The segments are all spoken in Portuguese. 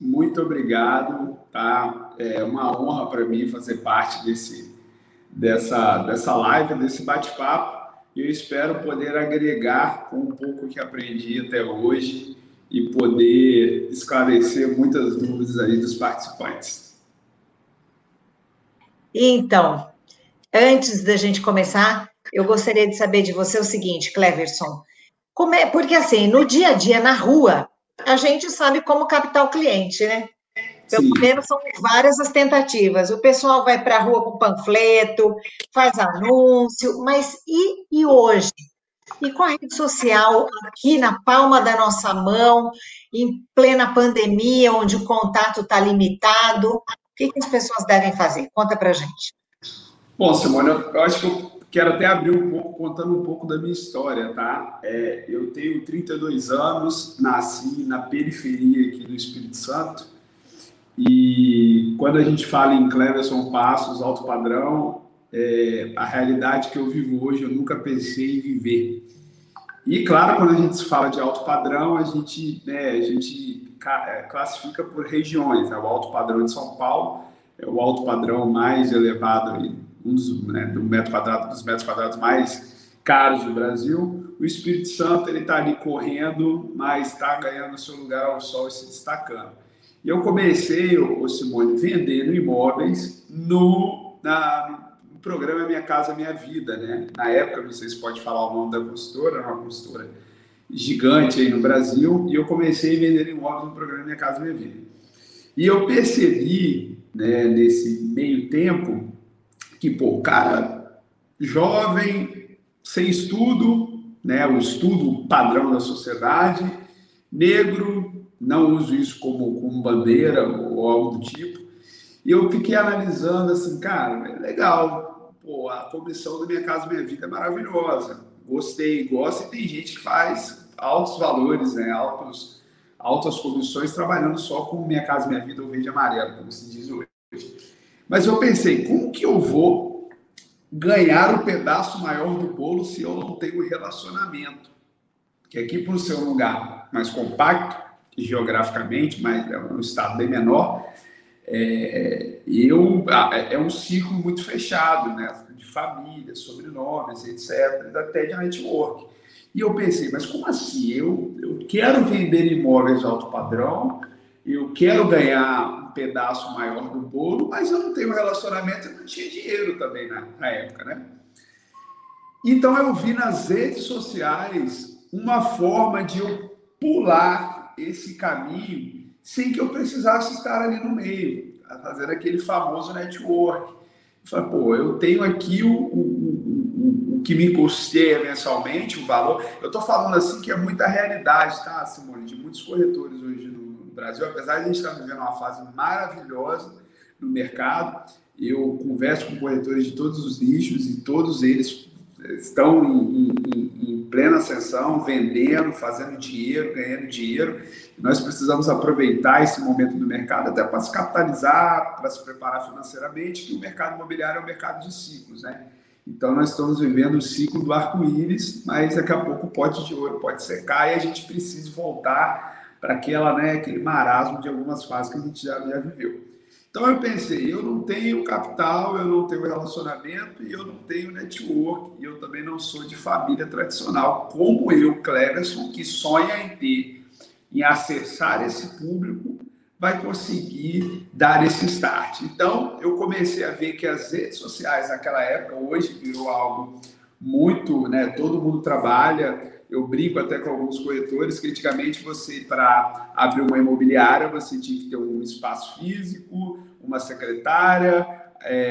Muito obrigado, tá? É uma honra para mim fazer parte dessa live, desse bate-papo. E eu espero poder agregar com um pouco que aprendi até hoje e poder esclarecer muitas dúvidas aí dos participantes. Então, antes da gente começar, eu gostaria de saber de você o seguinte, Cleverson. Porque assim, no dia a dia, na rua, a gente sabe como captar o cliente, né? Pelo menos são várias as tentativas. O pessoal vai para a rua com panfleto, faz anúncio, mas e hoje? E com a rede social aqui na palma da nossa mão, em plena pandemia, onde o contato está limitado, o que as pessoas devem fazer? Conta para a gente. Bom, Simone, eu acho que eu quero até abrir um pouco, contando um pouco da minha história, tá? Eu tenho 32 anos, nasci na periferia aqui do Espírito Santo, e quando a gente fala em Cleverson Passos, alto padrão, a realidade que eu vivo hoje eu nunca pensei em viver. E, claro, quando a gente fala de alto padrão, a gente classifica por regiões, né? O alto padrão de São Paulo é o alto padrão mais elevado aí, dos metros quadrados mais caros do Brasil. O Espírito Santo está ali correndo, mas está ganhando seu lugar ao sol e se destacando. E eu comecei, Simone, vendendo imóveis no programa Minha Casa Minha Vida, né? Na época, não sei se pode falar o nome da consultora, era uma consultora gigante aí no Brasil, e eu comecei vendendo imóveis no programa Minha Casa Minha Vida. E eu percebi, né, nesse meio tempo, que, cara, jovem, sem estudo, né, o estudo padrão da sociedade, negro, não uso isso como bandeira ou algo do tipo, e eu fiquei analisando assim, cara, é legal, a comissão da Minha Casa Minha Vida é maravilhosa, gosto, e tem gente que faz altos valores, né, altas comissões, trabalhando só com Minha Casa Minha Vida ou verde e amarelo, como se diz hoje. Mas eu pensei, como que eu vou ganhar um pedaço maior do bolo se eu não tenho relacionamento? Que aqui, por ser um lugar mais compacto, geograficamente, mas é um estado bem menor, é um círculo muito fechado, né? De família, sobrenomes, etc., até de network. E eu pensei, mas como assim? Eu quero vender imóveis de alto padrão, eu quero ganhar pedaço maior do bolo, mas eu não tenho relacionamento, eu não tinha dinheiro também na época, né? Então eu vi nas redes sociais uma forma de eu pular esse caminho sem que eu precisasse estar ali no meio, fazendo aquele famoso network. Eu falei, eu tenho aqui o que me custeia mensalmente, o valor. Eu tô falando assim que é muita realidade, tá, Simone? De muitos corretores hoje Brasil, apesar de a gente estar vivendo uma fase maravilhosa no mercado, eu converso com corretores de todos os nichos e todos eles estão em plena ascensão, vendendo, fazendo dinheiro, ganhando dinheiro. Nós precisamos aproveitar esse momento do mercado até para se capitalizar, para se preparar financeiramente, que o mercado imobiliário é um mercado de ciclos, né? Então, nós estamos vivendo o ciclo do arco-íris, mas daqui a pouco o pote de ouro pode secar e a gente precisa voltar para aquele marasmo de algumas fases que a gente já viveu. Então eu pensei, eu não tenho capital, eu não tenho relacionamento e eu não tenho network, e eu também não sou de família tradicional, como eu, Cleverson, que sonha em acessar esse público, vai conseguir dar esse start. Então eu comecei a ver que as redes sociais naquela época, hoje virou algo muito, né, todo mundo trabalha. Eu brinco até com alguns corretores que antigamente você, para abrir uma imobiliária, você tinha que ter um espaço físico, uma secretária,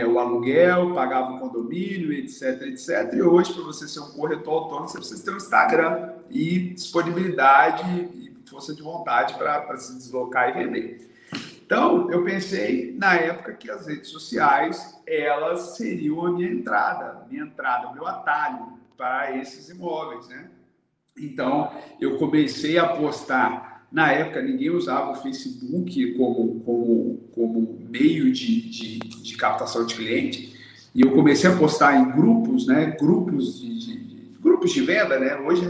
o aluguel, pagava um condomínio, etc, etc. E hoje, para você ser um corretor autônomo, você precisa ter um Instagram e disponibilidade e força de vontade para se deslocar e vender. Então, eu pensei na época que as redes sociais, elas seriam a minha entrada, o meu atalho para esses imóveis, né? Então, eu comecei a postar. Na época, ninguém usava o Facebook como meio de captação de cliente. E eu comecei a postar em grupos, né? Grupos de venda, né? Hoje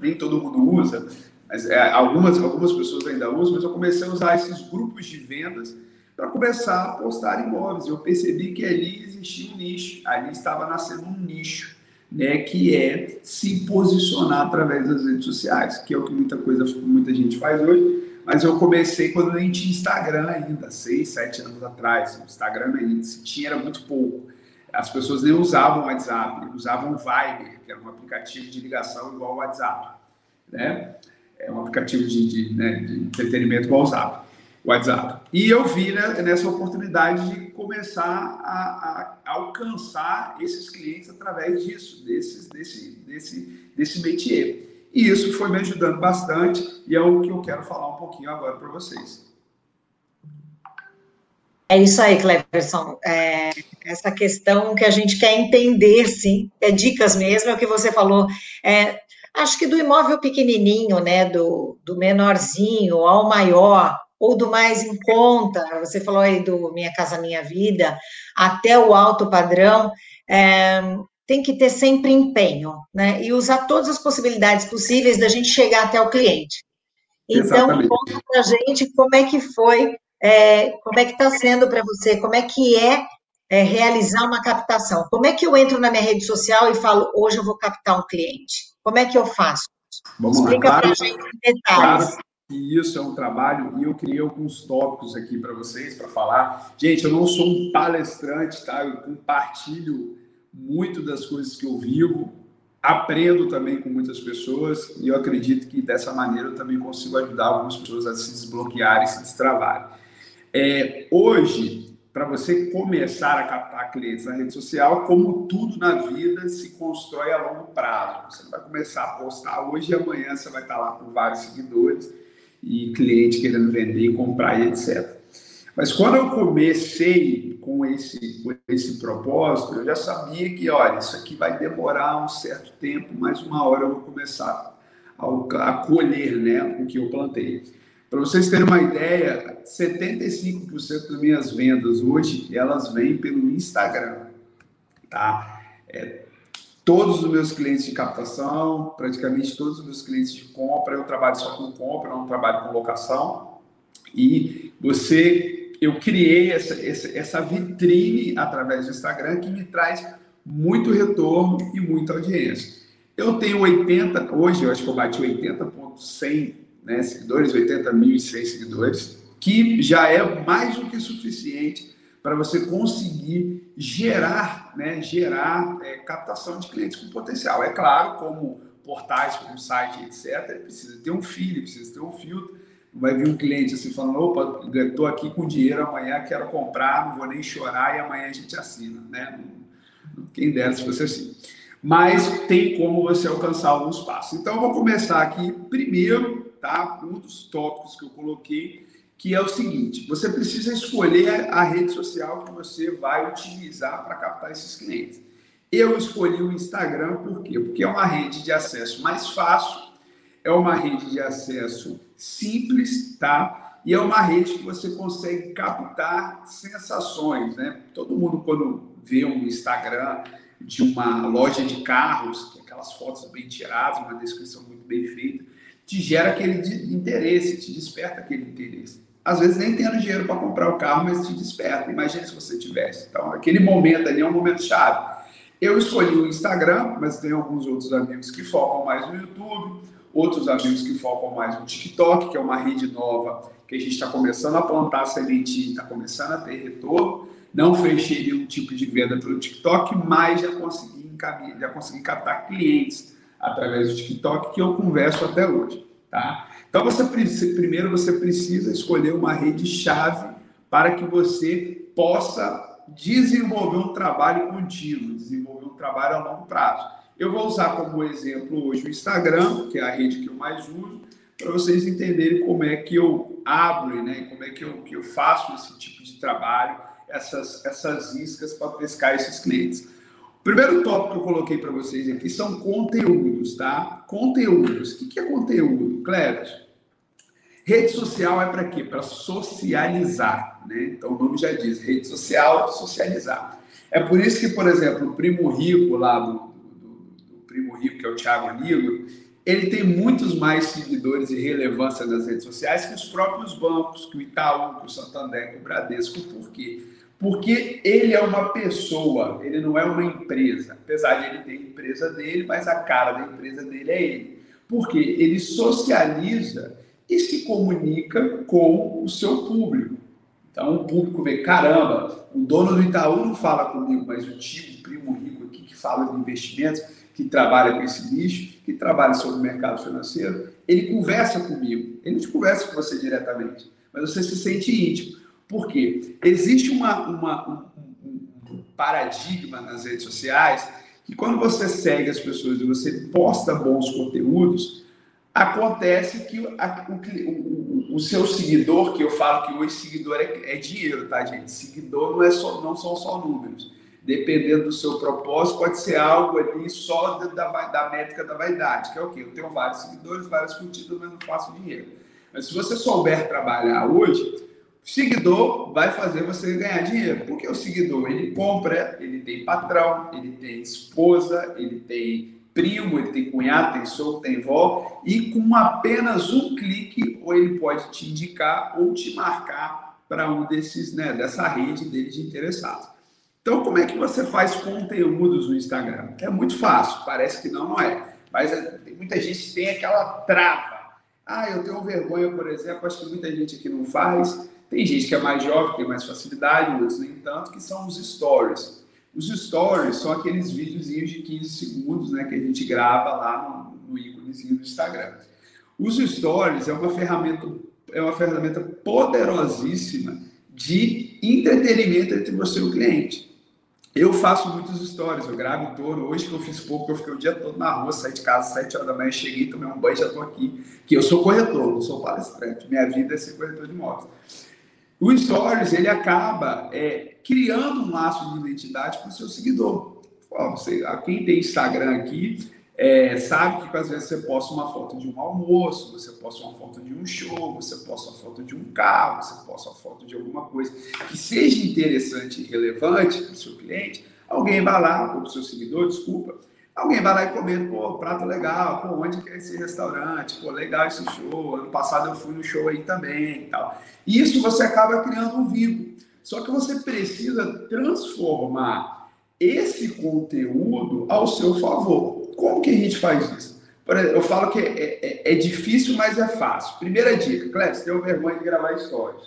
nem todo mundo usa, mas algumas pessoas ainda usam, mas eu comecei a usar esses grupos de vendas para começar a postar imóveis. Eu percebi que ali existia um nicho, ali estava nascendo um nicho, né, que é se posicionar através das redes sociais, que é o que muita gente faz hoje. Mas eu comecei quando nem tinha Instagram ainda, 6, 7 anos atrás. O Instagram ainda se tinha, era muito pouco. As pessoas nem usavam o WhatsApp, usavam o Viber, que era um aplicativo de ligação igual ao WhatsApp, né? É um aplicativo de entretenimento igual ao WhatsApp. E eu vi, né, nessa oportunidade de começar a alcançar esses clientes através disso, desse métier. E isso foi me ajudando bastante e é o que eu quero falar um pouquinho agora para vocês. É isso aí, Cleverson. Essa questão que a gente quer entender, sim, é dicas mesmo, é o que você falou. Acho que do imóvel pequenininho, né, do menorzinho ao maior, ou do mais em conta, você falou aí do Minha Casa Minha Vida, até o alto padrão, tem que ter sempre empenho, né, e usar todas as possibilidades possíveis da gente chegar até o cliente. Então, conta pra gente como é que foi, como é que está sendo para você, como é que é realizar uma captação. Como é que eu entro na minha rede social e falo, hoje eu vou captar um cliente? Como é que eu faço? Vamos Explica para a gente em detalhes. Claro que isso é um trabalho, e eu criei alguns tópicos aqui para vocês, para falar. Gente, eu não sou um palestrante, tá? Eu compartilho muito das coisas que eu vivo, aprendo também com muitas pessoas, e eu acredito que dessa maneira eu também consigo ajudar algumas pessoas a se desbloquearem, se destravarem. Hoje, para você começar a captar clientes na rede social, como tudo na vida se constrói a longo prazo. Você vai começar a postar hoje e amanhã você vai estar lá com vários seguidores e cliente querendo vender e comprar e etc. Mas quando eu comecei com esse propósito, eu já sabia que, olha, isso aqui vai demorar um certo tempo, mas uma hora eu vou começar a colher, né, o que eu plantei. Para vocês terem uma ideia, 75% das minhas vendas hoje, elas vêm pelo Instagram, tá? Todos os meus clientes de captação, praticamente todos os meus clientes de compra, eu trabalho só com compra, não trabalho com locação. E eu criei essa vitrine através do Instagram que me traz muito retorno e muita audiência. Eu tenho 80, hoje eu acho que eu bati 80,100, né, seguidores, 80.100 seguidores, que já é mais do que suficiente para você conseguir gerar captação de clientes com potencial. É claro, como portais, como site, etc., precisa ter um feed, precisa ter um filtro. Vai vir um cliente assim falando, opa, estou aqui com dinheiro, amanhã quero comprar, não vou nem chorar e amanhã a gente assina, né? Quem dera se fosse assim. Mas tem como você alcançar alguns passos. Então, eu vou começar aqui primeiro, tá? Um dos tópicos que eu coloquei, que é o seguinte: você precisa escolher a rede social que você vai utilizar para captar esses clientes. Eu escolhi o Instagram, por quê? Porque é uma rede de acesso mais fácil, é uma rede de acesso simples, tá? E é uma rede que você consegue captar sensações, né? Todo mundo, quando vê um Instagram de uma loja de carros, aquelas fotos bem tiradas, uma descrição muito bem feita, te gera aquele interesse, te desperta aquele interesse. Às vezes nem tendo dinheiro para comprar o carro, mas te desperta. Imagina se você tivesse. Então, aquele momento ali é um momento chave. Eu escolhi o Instagram, mas tem alguns outros amigos que focam mais no YouTube, outros amigos que focam mais no TikTok, que é uma rede nova que a gente está começando a plantar a sementinha, está começando a ter retorno. Não fechei nenhum tipo de venda pelo TikTok, mas já consegui captar clientes através do TikTok, que eu converso até hoje, tá? Então, primeiro você precisa escolher uma rede-chave para que você possa desenvolver um trabalho contínuo, desenvolver um trabalho a longo prazo. Eu vou usar como exemplo hoje o Instagram, que é a rede que eu mais uso, para vocês entenderem como é que eu abro, né? Como é que eu faço esse tipo de trabalho, essas iscas para pescar esses clientes. O primeiro tópico que eu coloquei para vocês aqui são conteúdos, tá? Conteúdos. O que é conteúdo, Cleverson? Rede social é para quê? Para socializar, né? Então o nome já diz, rede social, socializar. É por isso que, por exemplo, o Primo Rico lá do Primo Rico, que é o Thiago Nigro, ele tem muitos mais seguidores e relevância nas redes sociais que os próprios bancos, que o Itaú, que o Santander, que o Bradesco. Por quê? Porque ele é uma pessoa, ele não é uma empresa. Apesar de ele ter a empresa dele, mas a cara da empresa dele é ele. Por quê? Ele socializa e se comunica com o seu público. Então o público vê, caramba, o dono do Itaú não fala comigo, mas o tio, o Primo Rico aqui que fala de investimentos, que trabalha com esse nicho, que trabalha sobre o mercado financeiro, ele conversa comigo. Ele não conversa com você diretamente, mas você se sente íntimo. Por quê? Existe um paradigma nas redes sociais que quando você segue as pessoas e você posta bons conteúdos, acontece que o seu seguidor, que eu falo que hoje seguidor é dinheiro, tá, gente? Seguidor não são só números. Dependendo do seu propósito, pode ser algo ali só da métrica da vaidade, que é o quê? Eu tenho vários seguidores, várias curtidas, mas não faço dinheiro. Mas se você souber trabalhar hoje, o seguidor vai fazer você ganhar dinheiro. Porque o seguidor, ele compra, ele tem patrão, ele tem esposa, ele tem primo, ele tem cunhado, tem sogro, tem vó. E com apenas um clique, ou ele pode te indicar ou te marcar para um desses, né, dessa rede dele de interessados. Então, como é que você faz conteúdos no Instagram? É muito fácil, parece que não é. Mas muita gente tem aquela trava. Ah, eu tenho vergonha, por exemplo, acho que muita gente aqui não faz. Tem gente que é mais jovem, tem mais facilidade, outros nem tanto, que são os stories. Os stories são aqueles videozinhos de 15 segundos, né, que a gente grava lá no íconezinho do Instagram. Os stories é uma ferramenta poderosíssima de entretenimento entre você e o cliente. Eu faço muitos stories, eu gravo em torno, hoje que eu fiz pouco, eu fiquei o dia todo na rua, saí de casa às 7 horas da manhã, cheguei, tomei um banho e já estou aqui, que eu sou corretor, não sou palestrante, minha vida é ser corretor de imóveis. O stories, ele acaba criando um laço de identidade para o seu seguidor. Quem tem Instagram aqui sabe que às vezes você posta uma foto de um almoço, você posta uma foto de um show, você posta uma foto de um carro, você posta uma foto de alguma coisa que seja interessante e relevante para o seu cliente. Alguém vai lá, ou para o seu seguidor, desculpa, alguém vai lá e comenta, pô, prato legal, pô, onde que é esse restaurante, pô, legal esse show, ano passado eu fui no show aí também e tal. E isso você acaba criando um vínculo. Só que você precisa transformar esse conteúdo ao seu favor. Como que a gente faz isso? Eu falo que é difícil, mas é fácil. Primeira dica, Cleverson, você tem vergonha de gravar stories.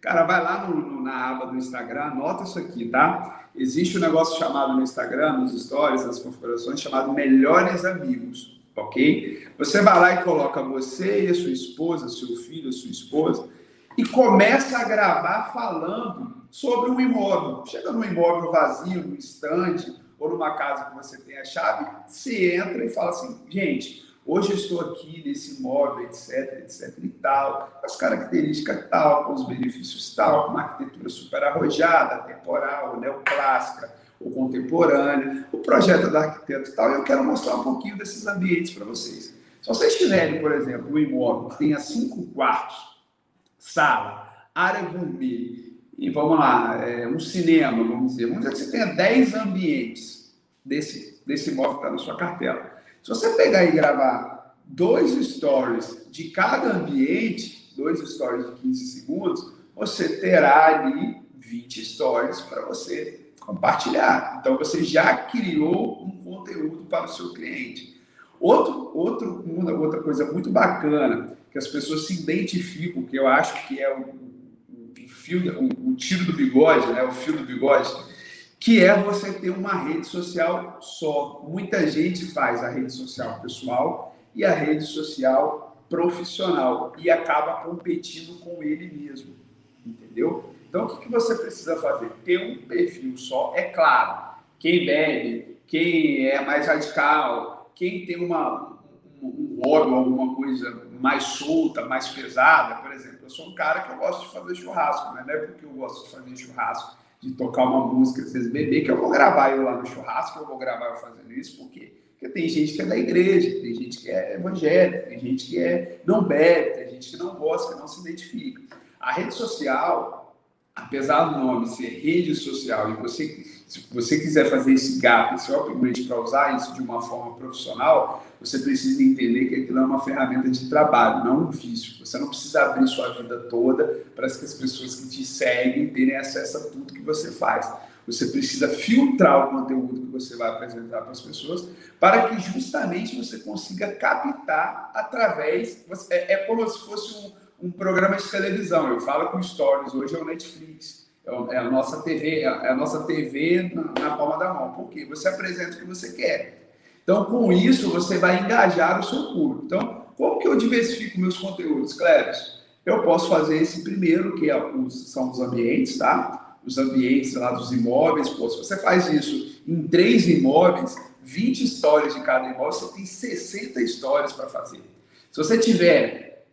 Cara, vai lá na aba do Instagram, anota isso aqui, tá? Existe um negócio chamado no Instagram, nos stories, nas configurações, chamado Melhores Amigos, ok? Você vai lá e coloca você e a sua esposa, seu filho, a sua esposa, e começa a gravar falando sobre um imóvel. Chega num imóvel vazio, num estande, ou numa casa que você tem a chave, você entra e fala assim, gente, hoje eu estou aqui nesse imóvel, etc, etc e tal, com as características tal, com os benefícios tal, com uma arquitetura super arrojada, temporal, neoclássica ou contemporânea, o projeto do arquiteto tal, e eu quero mostrar um pouquinho desses ambientes para vocês. Se vocês tiverem, por exemplo, um imóvel que tenha 5 quartos, sala, área gourmet, e vamos lá, um cinema, vamos dizer que você tenha 10 ambientes desse imóvel que está na sua cartela. Se você pegar e gravar 2 stories de cada ambiente, 2 stories de 15 segundos, você terá ali 20 stories para você compartilhar. Então, você já criou um conteúdo para o seu cliente. Outra coisa muito bacana, que as pessoas se identificam, que eu acho que é o fio do bigode, que é você ter uma rede social só. Muita gente faz a rede social pessoal e a rede social profissional e acaba competindo com ele mesmo, entendeu? Então, o que você precisa fazer? Ter um perfil só, é claro. Quem bebe, quem é mais radical, quem tem um hobby, alguma coisa mais solta, mais pesada. Por exemplo, eu sou um cara que eu gosto de fazer churrasco, né? Não é porque eu gosto de fazer churrasco, de tocar uma música, vocês beber, que eu vou gravar eu lá no churrasco, eu vou gravar eu fazendo isso, por quê? Porque tem gente que é da igreja, tem gente que é evangélica, tem gente que é não bebe, tem gente que não gosta, que não se identifica. A rede social, apesar do nome ser rede social, e você, se você quiser fazer esse gap, esse upgrade para usar isso de uma forma profissional, você precisa entender que aquilo é uma ferramenta de trabalho, não um vício. Você não precisa abrir sua vida toda para que as pessoas que te seguem tenham acesso a tudo que você faz. Você precisa filtrar o conteúdo que você vai apresentar para as pessoas para que justamente você consiga captar através... É como se fosse um programa de televisão. Eu falo com stories, hoje é o Netflix, é a nossa TV, na palma da mão. Por quê? Você apresenta o que você quer. Então, com isso, você vai engajar o seu público. Então, como que eu diversifico meus conteúdos, Cleverson? Eu posso fazer esse primeiro, que são os ambientes, tá? Os ambientes lá dos imóveis. Pô, se você faz isso em 3 imóveis, 20 histórias de cada imóvel, você tem 60 histórias para fazer. Se você tiver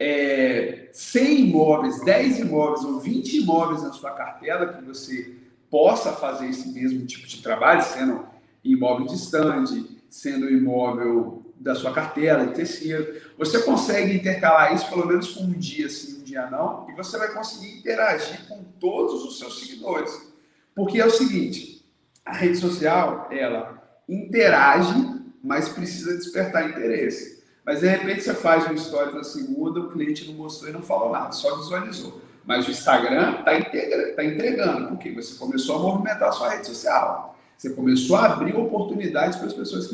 100 imóveis, 10 imóveis ou 20 imóveis na sua cartela, que você possa fazer esse mesmo tipo de trabalho, sendo imóvel de stand, sendo imóvel da sua cartela, de tecido, você consegue intercalar isso pelo menos com um dia assim, não, e você vai conseguir interagir com todos os seus seguidores. Porque é o seguinte, a rede social, ela interage, mas precisa despertar interesse. Mas, de repente, você faz um story na segunda, o cliente não mostrou e não falou nada, só visualizou. Mas o Instagram está entregando, porque você começou a movimentar a sua rede social. Você começou a abrir oportunidades para as pessoas que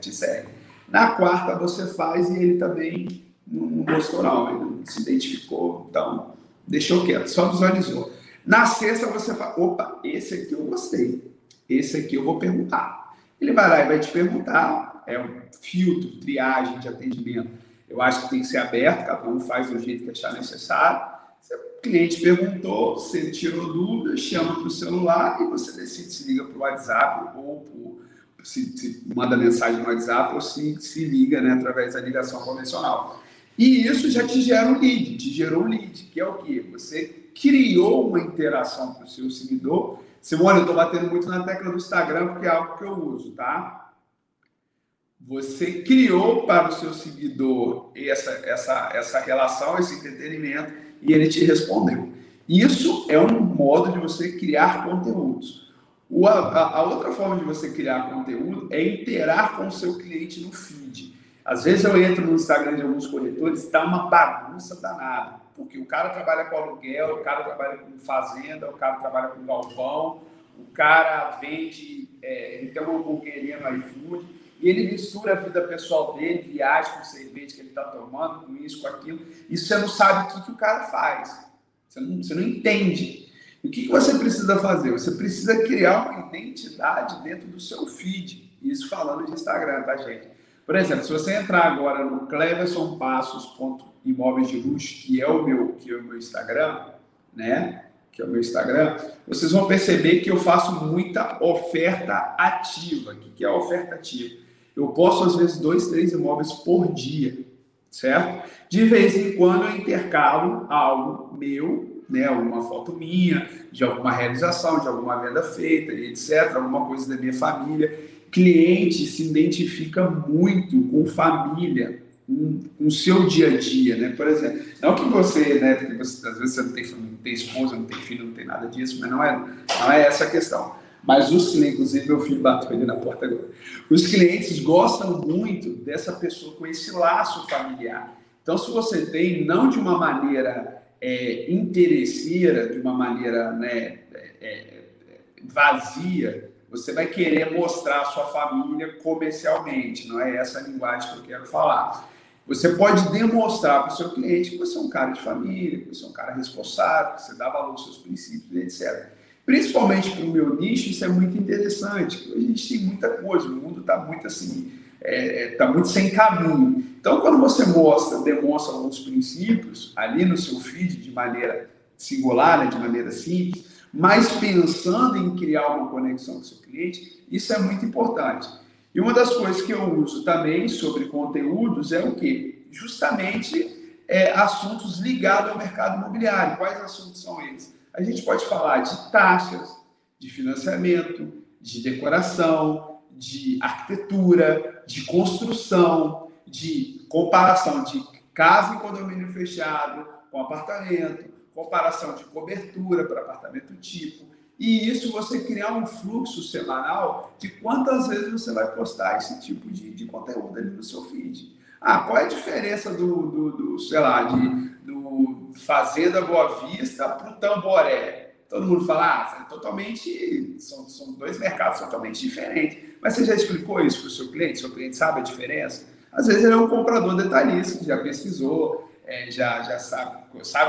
te seguem. Na quarta, você faz e ele também... não gostou não, ele não se identificou, então deixou quieto, só visualizou. Na sexta você fala, opa, esse aqui eu gostei, esse aqui eu vou perguntar. Ele vai lá e vai te perguntar, é um filtro, triagem de atendimento, eu acho que tem que ser aberto, cada um faz do jeito que achar necessário. Se o cliente perguntou, você tirou dúvida, chama para o celular e você decide se liga para o WhatsApp ou se manda mensagem no WhatsApp ou se liga, né, através da ligação convencional. E isso já te gera um lead, que é o quê? Você criou uma interação para o seu seguidor. Simone, eu estou batendo muito na tecla do Instagram, porque é algo que eu uso, tá? Você criou para o seu seguidor essa relação, esse entretenimento, e ele te respondeu. Isso é um modo de você criar conteúdos. A outra forma de você criar conteúdo é interar com o seu cliente no feed. Às vezes eu entro no Instagram de alguns corretores e dá uma bagunça danada. Porque o cara trabalha com aluguel, o cara trabalha com fazenda, o cara trabalha com galpão, o cara vende, ele tem uma hamburgueria no iFood, e ele mistura a vida pessoal dele, viagem com o cerveja que ele está tomando, com isso, com aquilo. E você não sabe o que o cara faz. Você não entende. E o que você precisa fazer? Você precisa criar uma identidade dentro do seu feed. Isso falando de Instagram, tá, gente? Por exemplo, se você entrar agora no cleversonpassos.imoveisdeluxo, que é o meu Instagram, né? Que é o meu Instagram, vocês vão perceber que eu faço muita oferta ativa. O que é oferta ativa? Eu posto, às vezes, 2, 3 imóveis por dia, certo? De vez em quando eu intercalo algo meu, né? Alguma foto minha, de alguma realização, de alguma venda feita, etc. Alguma coisa da minha família. Cliente se identifica muito com família, com o seu dia a dia, né? Por exemplo, não que você, né? Porque você, às vezes você não tem família, não tem esposa, não tem filho, não tem nada disso, mas não é essa a questão. Mas os clientes, inclusive meu filho bateu ali na porta agora, os clientes gostam muito dessa pessoa com esse laço familiar. Então, se você tem, não de uma maneira interesseira, de uma maneira, né, vazia, você vai querer mostrar a sua família comercialmente, não é essa a linguagem que eu quero falar. Você pode demonstrar para o seu cliente que você é um cara de família, que você é um cara responsável, que você dá valor aos seus princípios, etc. Principalmente para o meu nicho, isso é muito interessante. A gente tem muita coisa, o mundo está muito assim, está muito sem caminho. Então, quando você demonstra alguns princípios ali no seu feed de maneira singular, né, de maneira simples, mas pensando em criar uma conexão com o seu cliente, isso é muito importante. E uma das coisas que eu uso também sobre conteúdos é o quê? Justamente assuntos ligados ao mercado imobiliário. Quais assuntos são eles? A gente pode falar de taxas, de financiamento, de decoração, de arquitetura, de construção, de comparação de casa e condomínio fechado com apartamento, comparação de cobertura para apartamento tipo. E isso você criar um fluxo semanal de quantas vezes você vai postar esse tipo de conteúdo ali no seu feed. Ah, qual é a diferença do Fazenda Boa Vista para o Tamboré? Todo mundo fala, ah, são dois mercados totalmente diferentes. Mas você já explicou isso para o seu cliente? Seu cliente sabe a diferença? Às vezes ele é um comprador detalhista, já pesquisou, já sabe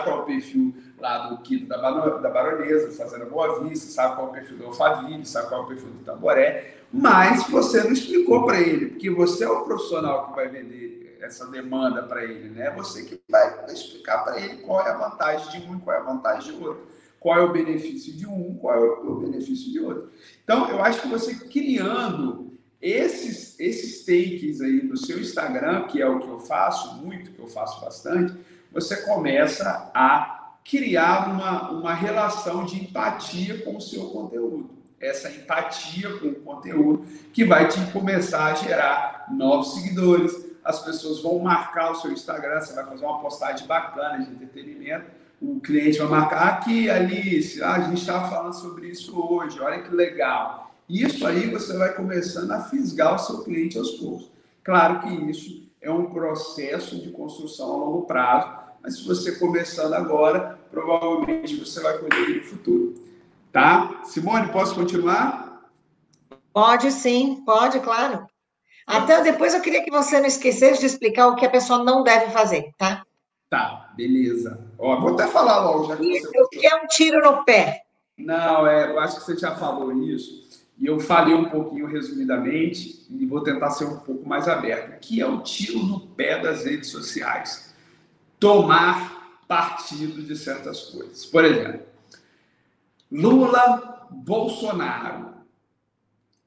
qual é o perfil lá do Quinto da Baronesa, Fazenda Boa Vista, sabe qual é o perfil do Alfaville, sabe qual é o perfil do Tamboré, mas você não explicou para ele, porque você é o profissional que vai vender essa demanda para ele, né? Você que vai explicar para ele qual é a vantagem de um e qual é a vantagem de outro, qual é o benefício de um, qual é o benefício de outro. Então, eu acho que você criando esses takes aí no seu Instagram, que é o que eu faço muito, que eu faço bastante, você começa a criar uma relação de empatia com o seu conteúdo. Essa empatia com o conteúdo que vai te começar a gerar novos seguidores, as pessoas vão marcar o seu Instagram, você vai fazer uma postagem bacana de entretenimento, o cliente vai marcar aqui, Alice, a gente estava falando sobre isso hoje, olha que legal. Isso aí você vai começando a fisgar o seu cliente aos poucos. Claro que isso é um processo de construção a longo prazo, mas se você começando agora, provavelmente você vai colher no futuro. Tá? Simone, posso continuar? Pode sim, pode, claro. Até depois eu queria que você não esquecesse de explicar o que a pessoa não deve fazer, tá? Tá, beleza. Ó, vou até falar logo. Já que isso, o que é um tiro no pé? Não, eu acho que você já falou isso. E eu falei um pouquinho resumidamente e vou tentar ser um pouco mais aberto. Que é o tiro no pé das redes sociais. Tomar partido de certas coisas. Por exemplo, Lula, Bolsonaro.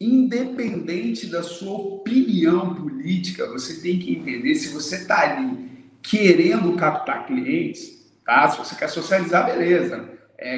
Independente da sua opinião política, você tem que entender se você está ali querendo captar clientes, tá? Se você quer socializar, beleza.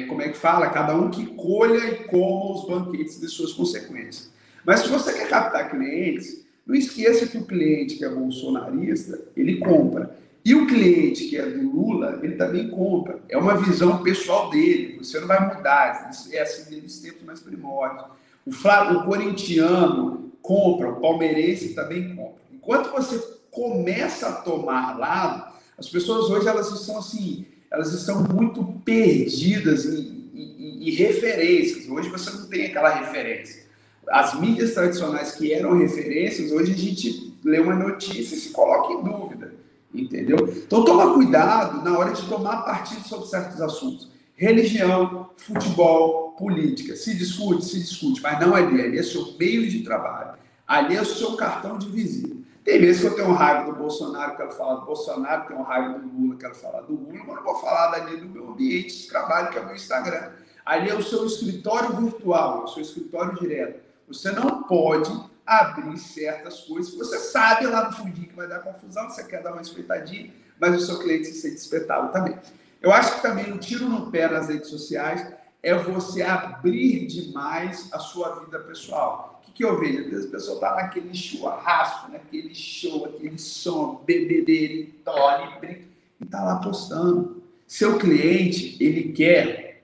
Como é que fala? Cada um que colha e coma os banquetes de suas consequências. Mas se você quer captar clientes, não esqueça que o cliente que é bolsonarista, ele compra. E o cliente que é do Lula, ele também compra. É uma visão pessoal dele, você não vai mudar. É assim desde os tempos mais primórdios. O corintiano compra, o palmeirense também compra. Enquanto você começa a tomar lado, as pessoas hoje elas são assim... Elas estão muito perdidas em referências. Hoje você não tem aquela referência. As mídias tradicionais que eram referências, hoje a gente lê uma notícia e se coloca em dúvida. Entendeu? Então, toma cuidado na hora de tomar partido sobre certos assuntos. Religião, futebol, política. Se discute, mas não ali. Ali é seu meio de trabalho. Ali é o seu cartão de visita. Tem vezes que eu tenho raiva do Bolsonaro, quero falar do Bolsonaro, tenho raiva do Lula, quero falar do Lula, mas não vou falar dali do meu ambiente de trabalho, que é o meu Instagram. Ali é o seu escritório virtual, é o seu escritório direto. Você não pode abrir certas coisas. Você sabe lá no fundinho que vai dar confusão, você quer dar uma espetadinha, mas o seu cliente se sente espetado também. Eu acho que também um tiro no pé nas redes sociais é você abrir demais a sua vida pessoal. Que eu vejo, às vezes a pessoa tá naquele churrasco, naquele show, aquele som, bebedeira, entorne, brinca, e tá lá postando. Seu cliente, ele quer...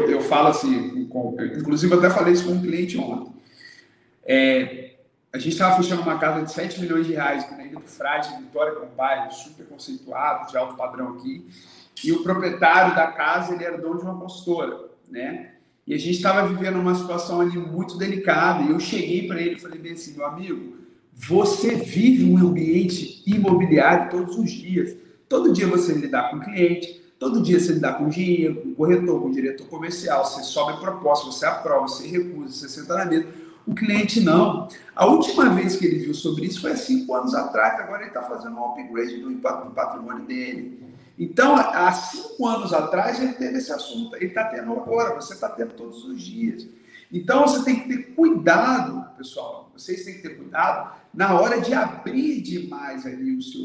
Eu falo assim, inclusive eu até falei isso com um cliente ontem. A gente estava fechando uma casa de 7 milhões de reais aqui na Ilha do Frade, em Vitória, com um bairro super conceituado, de alto padrão aqui, e o proprietário da casa, ele era dono de uma consultora, né? E a gente estava vivendo uma situação ali muito delicada. E eu cheguei para ele e falei bem assim, meu amigo, você vive um ambiente imobiliário todos os dias. Todo dia você lidar com cliente, todo dia você lidar com dinheiro, com corretor, com diretor comercial. Você sobe proposta, você aprova, você recusa, você senta na mesa. O cliente não. A última vez que ele viu sobre isso foi há 5 anos atrás. Agora ele está fazendo um upgrade do patrimônio dele. Então, há 5 anos atrás, ele teve esse assunto. Ele está tendo agora, você está tendo todos os dias. Então, você tem que ter cuidado, pessoal. Vocês têm que ter cuidado na hora de abrir demais ali o seu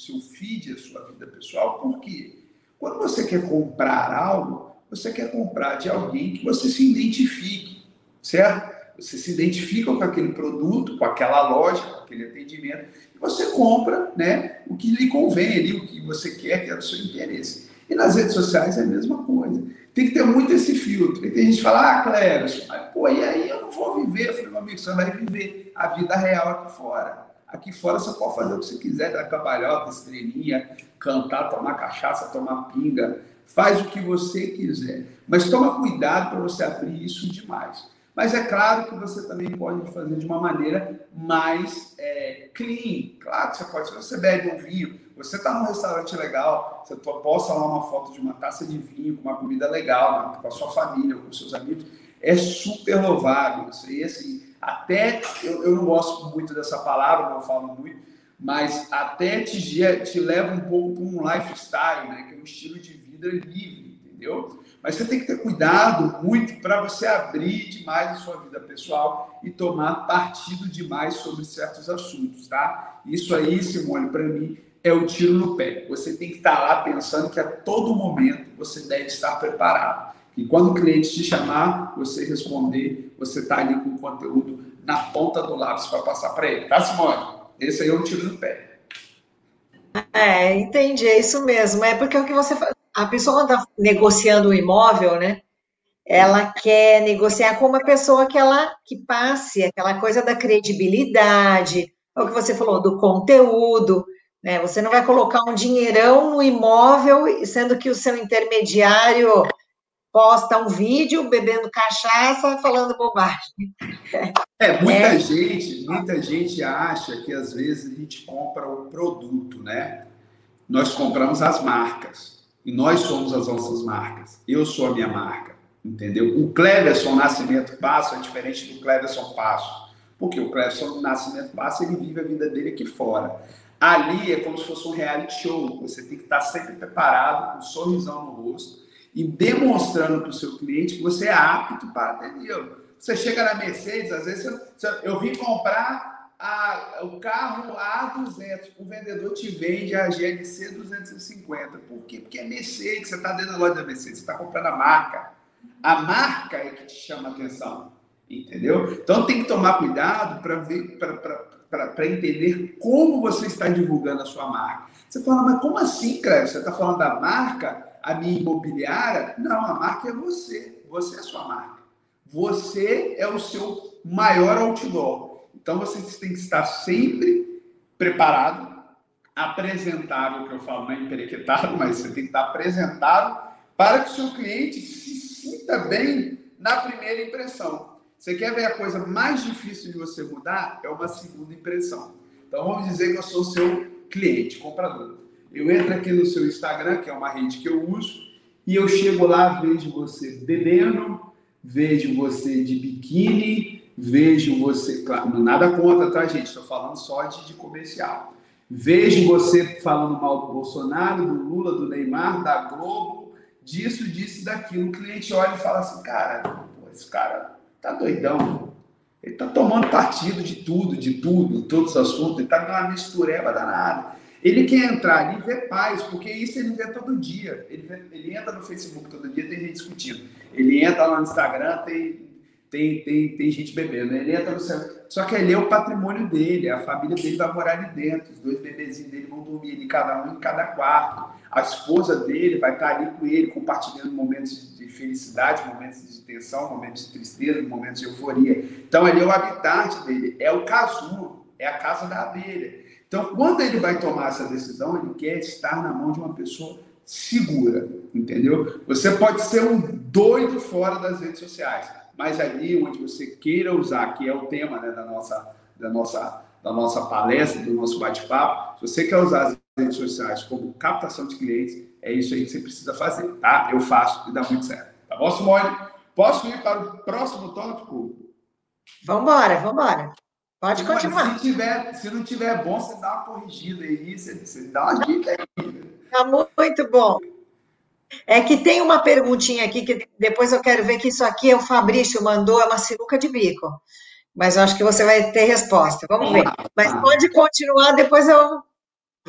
seu feed, a sua vida pessoal, porque quando você quer comprar algo, você quer comprar de alguém que você se identifique, certo? Você se identifica com aquele produto, com aquela loja, com aquele atendimento, e você compra, né, o que lhe convém ali, o que você quer, que é do seu interesse. E nas redes sociais é a mesma coisa. Tem que ter muito esse filtro. E tem gente que fala, ah, Cleverson, mas pô, e aí eu não vou viver. Eu falei, meu amigo, você vai viver a vida real aqui fora. Aqui fora você pode fazer o que você quiser, dar cambalhota, estrelinha, cantar, tomar cachaça, tomar pinga. Faz o que você quiser. Mas toma cuidado para você abrir isso demais. Mas é claro que você também pode fazer de uma maneira mais clean. Claro que você pode. Se você bebe um vinho, você está num restaurante legal, você posta lá uma foto de uma taça de vinho, com uma comida legal, com a sua família, com seus amigos. É super louvável. Isso aí, assim, até, eu não gosto muito dessa palavra, não falo muito, mas até te leva um pouco para um lifestyle, né? Que é um estilo de vida livre, entendeu? Mas você tem que ter cuidado muito para você abrir demais a sua vida pessoal e tomar partido demais sobre certos assuntos, tá? Isso aí, Simone, para mim, é o tiro no pé. Você tem que estar lá pensando que a todo momento você deve estar preparado. E quando o cliente te chamar, você responder, você está ali com o conteúdo na ponta do lápis para passar para ele. Tá, Simone? Esse aí é o tiro no pé. É, entendi. É isso mesmo. É porque o que você faz... A pessoa, quando está negociando o imóvel, né? Ela quer negociar com uma pessoa que passe aquela coisa da credibilidade, é o que você falou, do conteúdo, né? Você não vai colocar um dinheirão no imóvel, sendo que o seu intermediário posta um vídeo bebendo cachaça, falando bobagem. Muita gente acha que às vezes a gente compra o produto, né? Nós compramos as marcas e nós somos as nossas marcas. Eu sou a minha marca, entendeu? O Cleverson Nascimento Passos é diferente do Cleverson Passos, porque o Cleverson Nascimento Passos, ele vive a vida dele aqui fora. Ali é como se fosse um reality show. Você tem que estar sempre preparado, com um sorrisão no rosto, e demonstrando para o seu cliente que você é apto para atendê-lo. Você chega na Mercedes, às vezes, eu vim comprar o carro A200, o vendedor te vende a GLC 250. Por quê? Porque é Mercedes, você está dentro da loja da Mercedes, você está comprando a marca. A marca é que te chama a atenção, entendeu? Então, tem que tomar cuidado para entender como você está divulgando a sua marca. Você fala, mas como assim, Cleber? Você está falando da marca... A minha imobiliária? Não, a marca é você. Você é a sua marca. Você é o seu maior outdoor. Então, você tem que estar sempre preparado, apresentável, que eu falo, não é emperequetado, mas você tem que estar apresentado para que o seu cliente se sinta bem na primeira impressão. Você quer ver a coisa mais difícil de você mudar? É uma segunda impressão. Então, vamos dizer que eu sou seu cliente, comprador. Eu entro aqui no seu Instagram, que é uma rede que eu uso, e eu chego lá, vejo você bebendo, vejo você de biquíni, vejo você... Claro, nada contra, tá, gente? Estou falando só de comercial. Vejo você falando mal do Bolsonaro, do Lula, do Neymar, da Globo, disso, daquilo. O cliente olha e fala assim, cara, esse cara tá doidão. Ele tá tomando partido de tudo, todos os assuntos. Ele tá numa mistureba danada. Ele quer entrar e ver paz, porque isso ele vê todo dia. Ele entra no Facebook todo dia, tem gente discutindo. Ele entra lá no Instagram, tem gente bebendo. Ele entra no celular. Só que ele é o patrimônio dele, a família dele vai morar ali dentro. Os dois bebezinhos dele vão dormir ali, cada um em cada quarto. A esposa dele vai estar ali com ele, compartilhando momentos de felicidade, momentos de tensão, momentos de tristeza, momentos de euforia. Então, ele é o habitat dele, é o casulo, é a casa da abelha. Então, quando ele vai tomar essa decisão, ele quer estar na mão de uma pessoa segura, entendeu? Você pode ser um doido fora das redes sociais, mas ali onde você queira usar, que é o tema, né, da nossa palestra, do nosso bate-papo, se você quer usar as redes sociais como captação de clientes, é isso aí que você precisa fazer, tá? Eu faço e dá muito certo. Tá bom, Simone? Posso ir para o próximo tópico? Vambora. Pode continuar. Se não tiver bom, você dá uma corrigida aí, você dá uma dica aí. Tá muito bom. É que tem uma perguntinha aqui, que depois eu quero ver, que isso aqui o Fabrício mandou, é uma sinuca de bico. Mas eu acho que você vai ter resposta, vamos ver. Mas pode continuar, depois eu...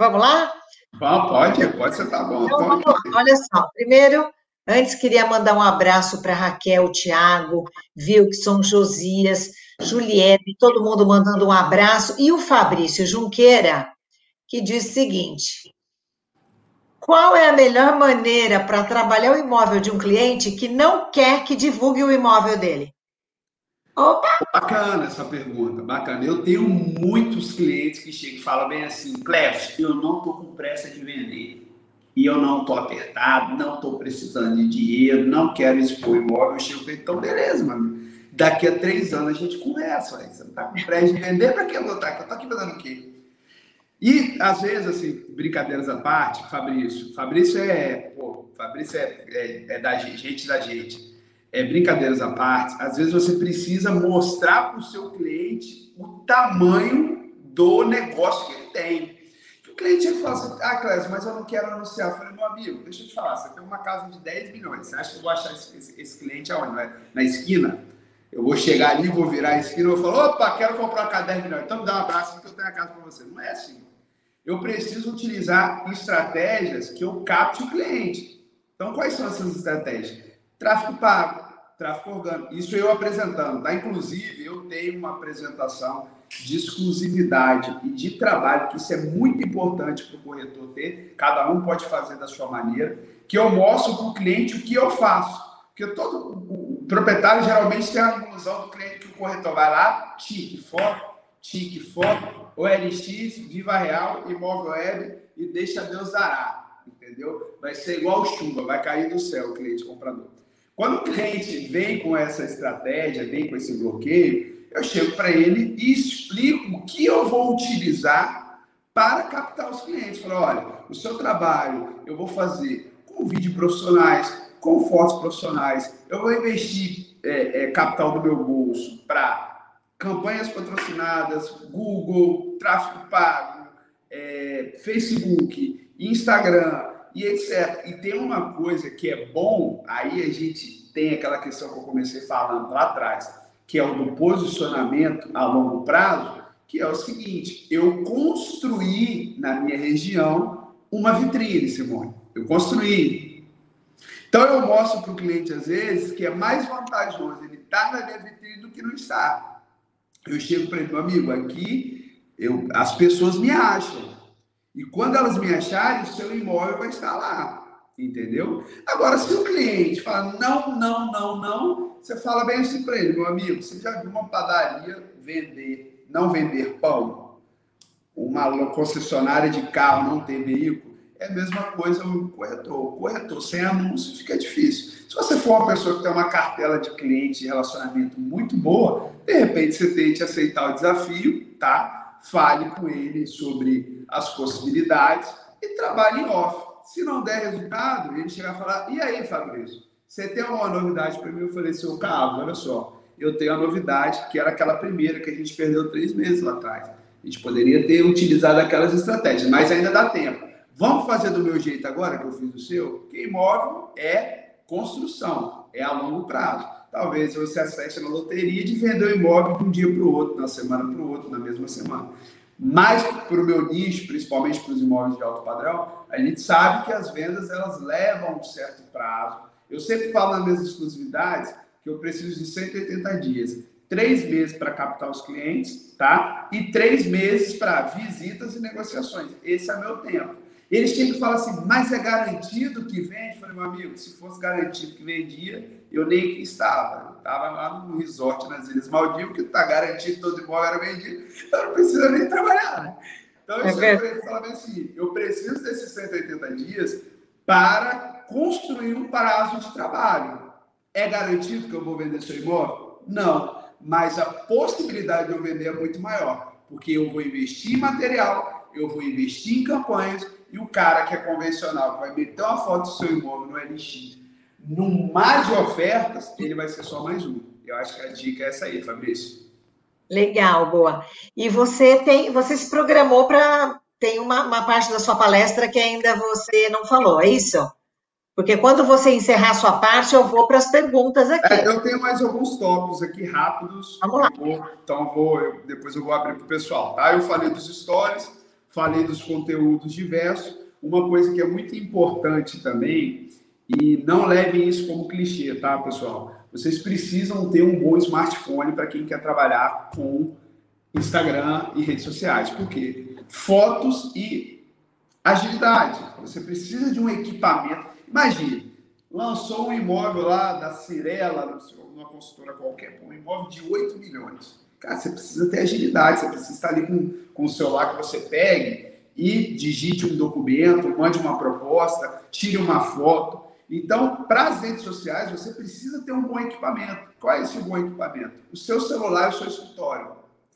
Vamos lá? Bom, pode, você tá bom. Então, olha só, primeiro, antes queria mandar um abraço para Raquel, Thiago, Wilson, Josias, Juliette, todo mundo mandando um abraço. E o Fabrício Junqueira, que diz o seguinte: qual é a melhor maneira para trabalhar o imóvel de um cliente que não quer que divulgue o imóvel dele? Opa! Bacana essa pergunta, bacana. Eu tenho muitos clientes que chegam e falam bem assim: Cleves, eu não estou com pressa de vender, e eu não estou apertado, não estou precisando de dinheiro, não quero expor imóvel. Eu chego e então, beleza, mano. Daqui a 3 anos a gente conversa. Aí. Você não está com pressa de vender, para que eu estou aqui fazendo o quê? E, às vezes, assim, brincadeiras à parte, Fabrício é da gente. É, brincadeiras à parte, às vezes você precisa mostrar para o seu cliente o tamanho do negócio que ele tem. O cliente ele fala assim: ah, Clécio, mas eu não quero anunciar. Eu falei: meu amigo, deixa eu te falar, você tem uma casa de 10 milhões, você acha que eu vou achar esse cliente aonde? Na esquina? Eu vou chegar ali, vou virar a esquina, eu vou falar: opa, quero comprar uma casa de 10 milhões, então me dá um abraço que eu tenho a casa para você. Não é assim. Eu preciso utilizar estratégias que eu capte o cliente. Então, quais são essas estratégias? Tráfego pago, tráfego orgânico. Isso eu apresentando, tá? Inclusive, eu tenho uma apresentação de exclusividade e de trabalho, que isso é muito importante para o corretor ter. Cada um pode fazer da sua maneira, que eu mostro para o cliente o que eu faço. Porque todo o proprietário geralmente tem a ilusão do cliente que o corretor vai lá, tique, foto, OLX, Viva Real, Imóvel Web e deixa Deus dará, entendeu? Vai ser igual chuva, vai cair do céu o cliente comprador. Quando o cliente vem com essa estratégia, vem com esse bloqueio, eu chego para ele e explico o que eu vou utilizar para captar os clientes. Falo: olha, o seu trabalho eu vou fazer com vídeos profissionais, com fotos profissionais, eu vou investir capital do meu bolso para campanhas patrocinadas, Google, tráfego pago, Facebook, Instagram e etc. E tem uma coisa que é bom, aí a gente tem aquela questão que eu comecei falando lá atrás, que é o do posicionamento a longo prazo, que é o seguinte: eu construí na minha região uma vitrine, Simone. Eu construí. Então, eu mostro para o cliente, às vezes, que é mais vantajoso ele estar na minha vitrine do que não estar. Eu chego para ele: meu amigo, aqui as pessoas me acham. E quando elas me acharem, o seu imóvel vai estar lá. Entendeu? Agora, se o cliente fala não, você fala bem assim para ele: meu amigo, você já viu uma padaria não vender pão? Uma concessionária de carro não ter veículo? É a mesma coisa o corretor. O corretor sem anúncio fica difícil. Se você for uma pessoa que tem uma cartela de cliente e relacionamento muito boa, de repente você tente aceitar o desafio, tá? Fale com ele sobre as possibilidades e trabalhe em off. Se não der resultado, ele chega a falar: e aí, Fabrício, você tem uma novidade para mim? Eu falei: seu Carlos, olha só, eu tenho a novidade, que era aquela primeira que a gente perdeu 3 meses lá atrás. A gente poderia ter utilizado aquelas estratégias, mas ainda dá tempo. Vamos fazer do meu jeito agora, que eu fiz o seu? Porque imóvel é construção, é a longo prazo. Talvez você acesse na loteria de vender o imóvel de um dia para o outro, de uma semana para o outro, na mesma semana. Mas para o meu nicho, principalmente para os imóveis de alto padrão, a gente sabe que as vendas elas levam um certo prazo. Eu sempre falo nas minhas exclusividades que eu preciso de 180 dias. 3 meses para captar os clientes, tá? E 3 meses para visitas e negociações. Esse é meu tempo. Eles tinham que falar assim: mas é garantido que vende? Eu falei: meu amigo, se fosse garantido que vendia, eu nem que estava. Eu estava lá no resort nas Ilhas Maldivas, que está garantido, todo imóvel era vendido, então não precisa nem trabalhar, né? Então eu falava assim: eu preciso desses 180 dias para construir um prazo de trabalho. É garantido que eu vou vender seu imóvel? Não, mas a possibilidade de eu vender é muito maior, porque eu vou investir em material, eu vou investir em campanhas. E o cara que é convencional, que vai meter uma foto do seu imóvel no LX, no mar de ofertas, ele vai ser só mais um. Eu acho que a dica é essa aí, Fabrício. Legal, boa. E você se programou para... Tem uma parte da sua palestra que ainda você não falou, é isso? Porque quando você encerrar a sua parte, eu vou para as perguntas aqui. Eu tenho mais alguns tópicos aqui rápidos. Vamos lá. Depois eu vou abrir para o pessoal, tá? Eu falei dos stories. falei dos conteúdos diversos. Uma coisa que é muito importante também, e não levem isso como clichê, tá, pessoal? Vocês precisam ter um bom smartphone para quem quer trabalhar com Instagram e redes sociais. Por quê? Fotos e agilidade. Você precisa de um equipamento. Imagine, lançou um imóvel lá da Cyrela, uma consultora qualquer, um imóvel de 8 milhões. Cara, você precisa ter agilidade, você precisa estar ali com o celular que você pegue e digite um documento, mande uma proposta, tire uma foto. Então, para as redes sociais, você precisa ter um bom equipamento. Qual é esse bom equipamento? O seu celular é o seu escritório.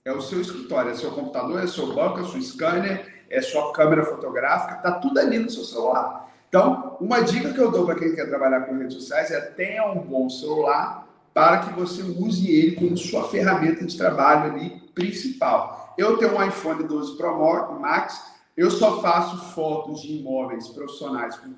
É o seu escritório, é o seu computador, é o seu banco, é o seu scanner, é a sua câmera fotográfica, está tudo ali no seu celular. Então, uma dica que eu dou para quem quer trabalhar com redes sociais é tenha um bom celular para que você use ele como sua ferramenta de trabalho ali principal. Eu tenho um iPhone 12 Pro Max. Eu só faço fotos de imóveis profissionais, como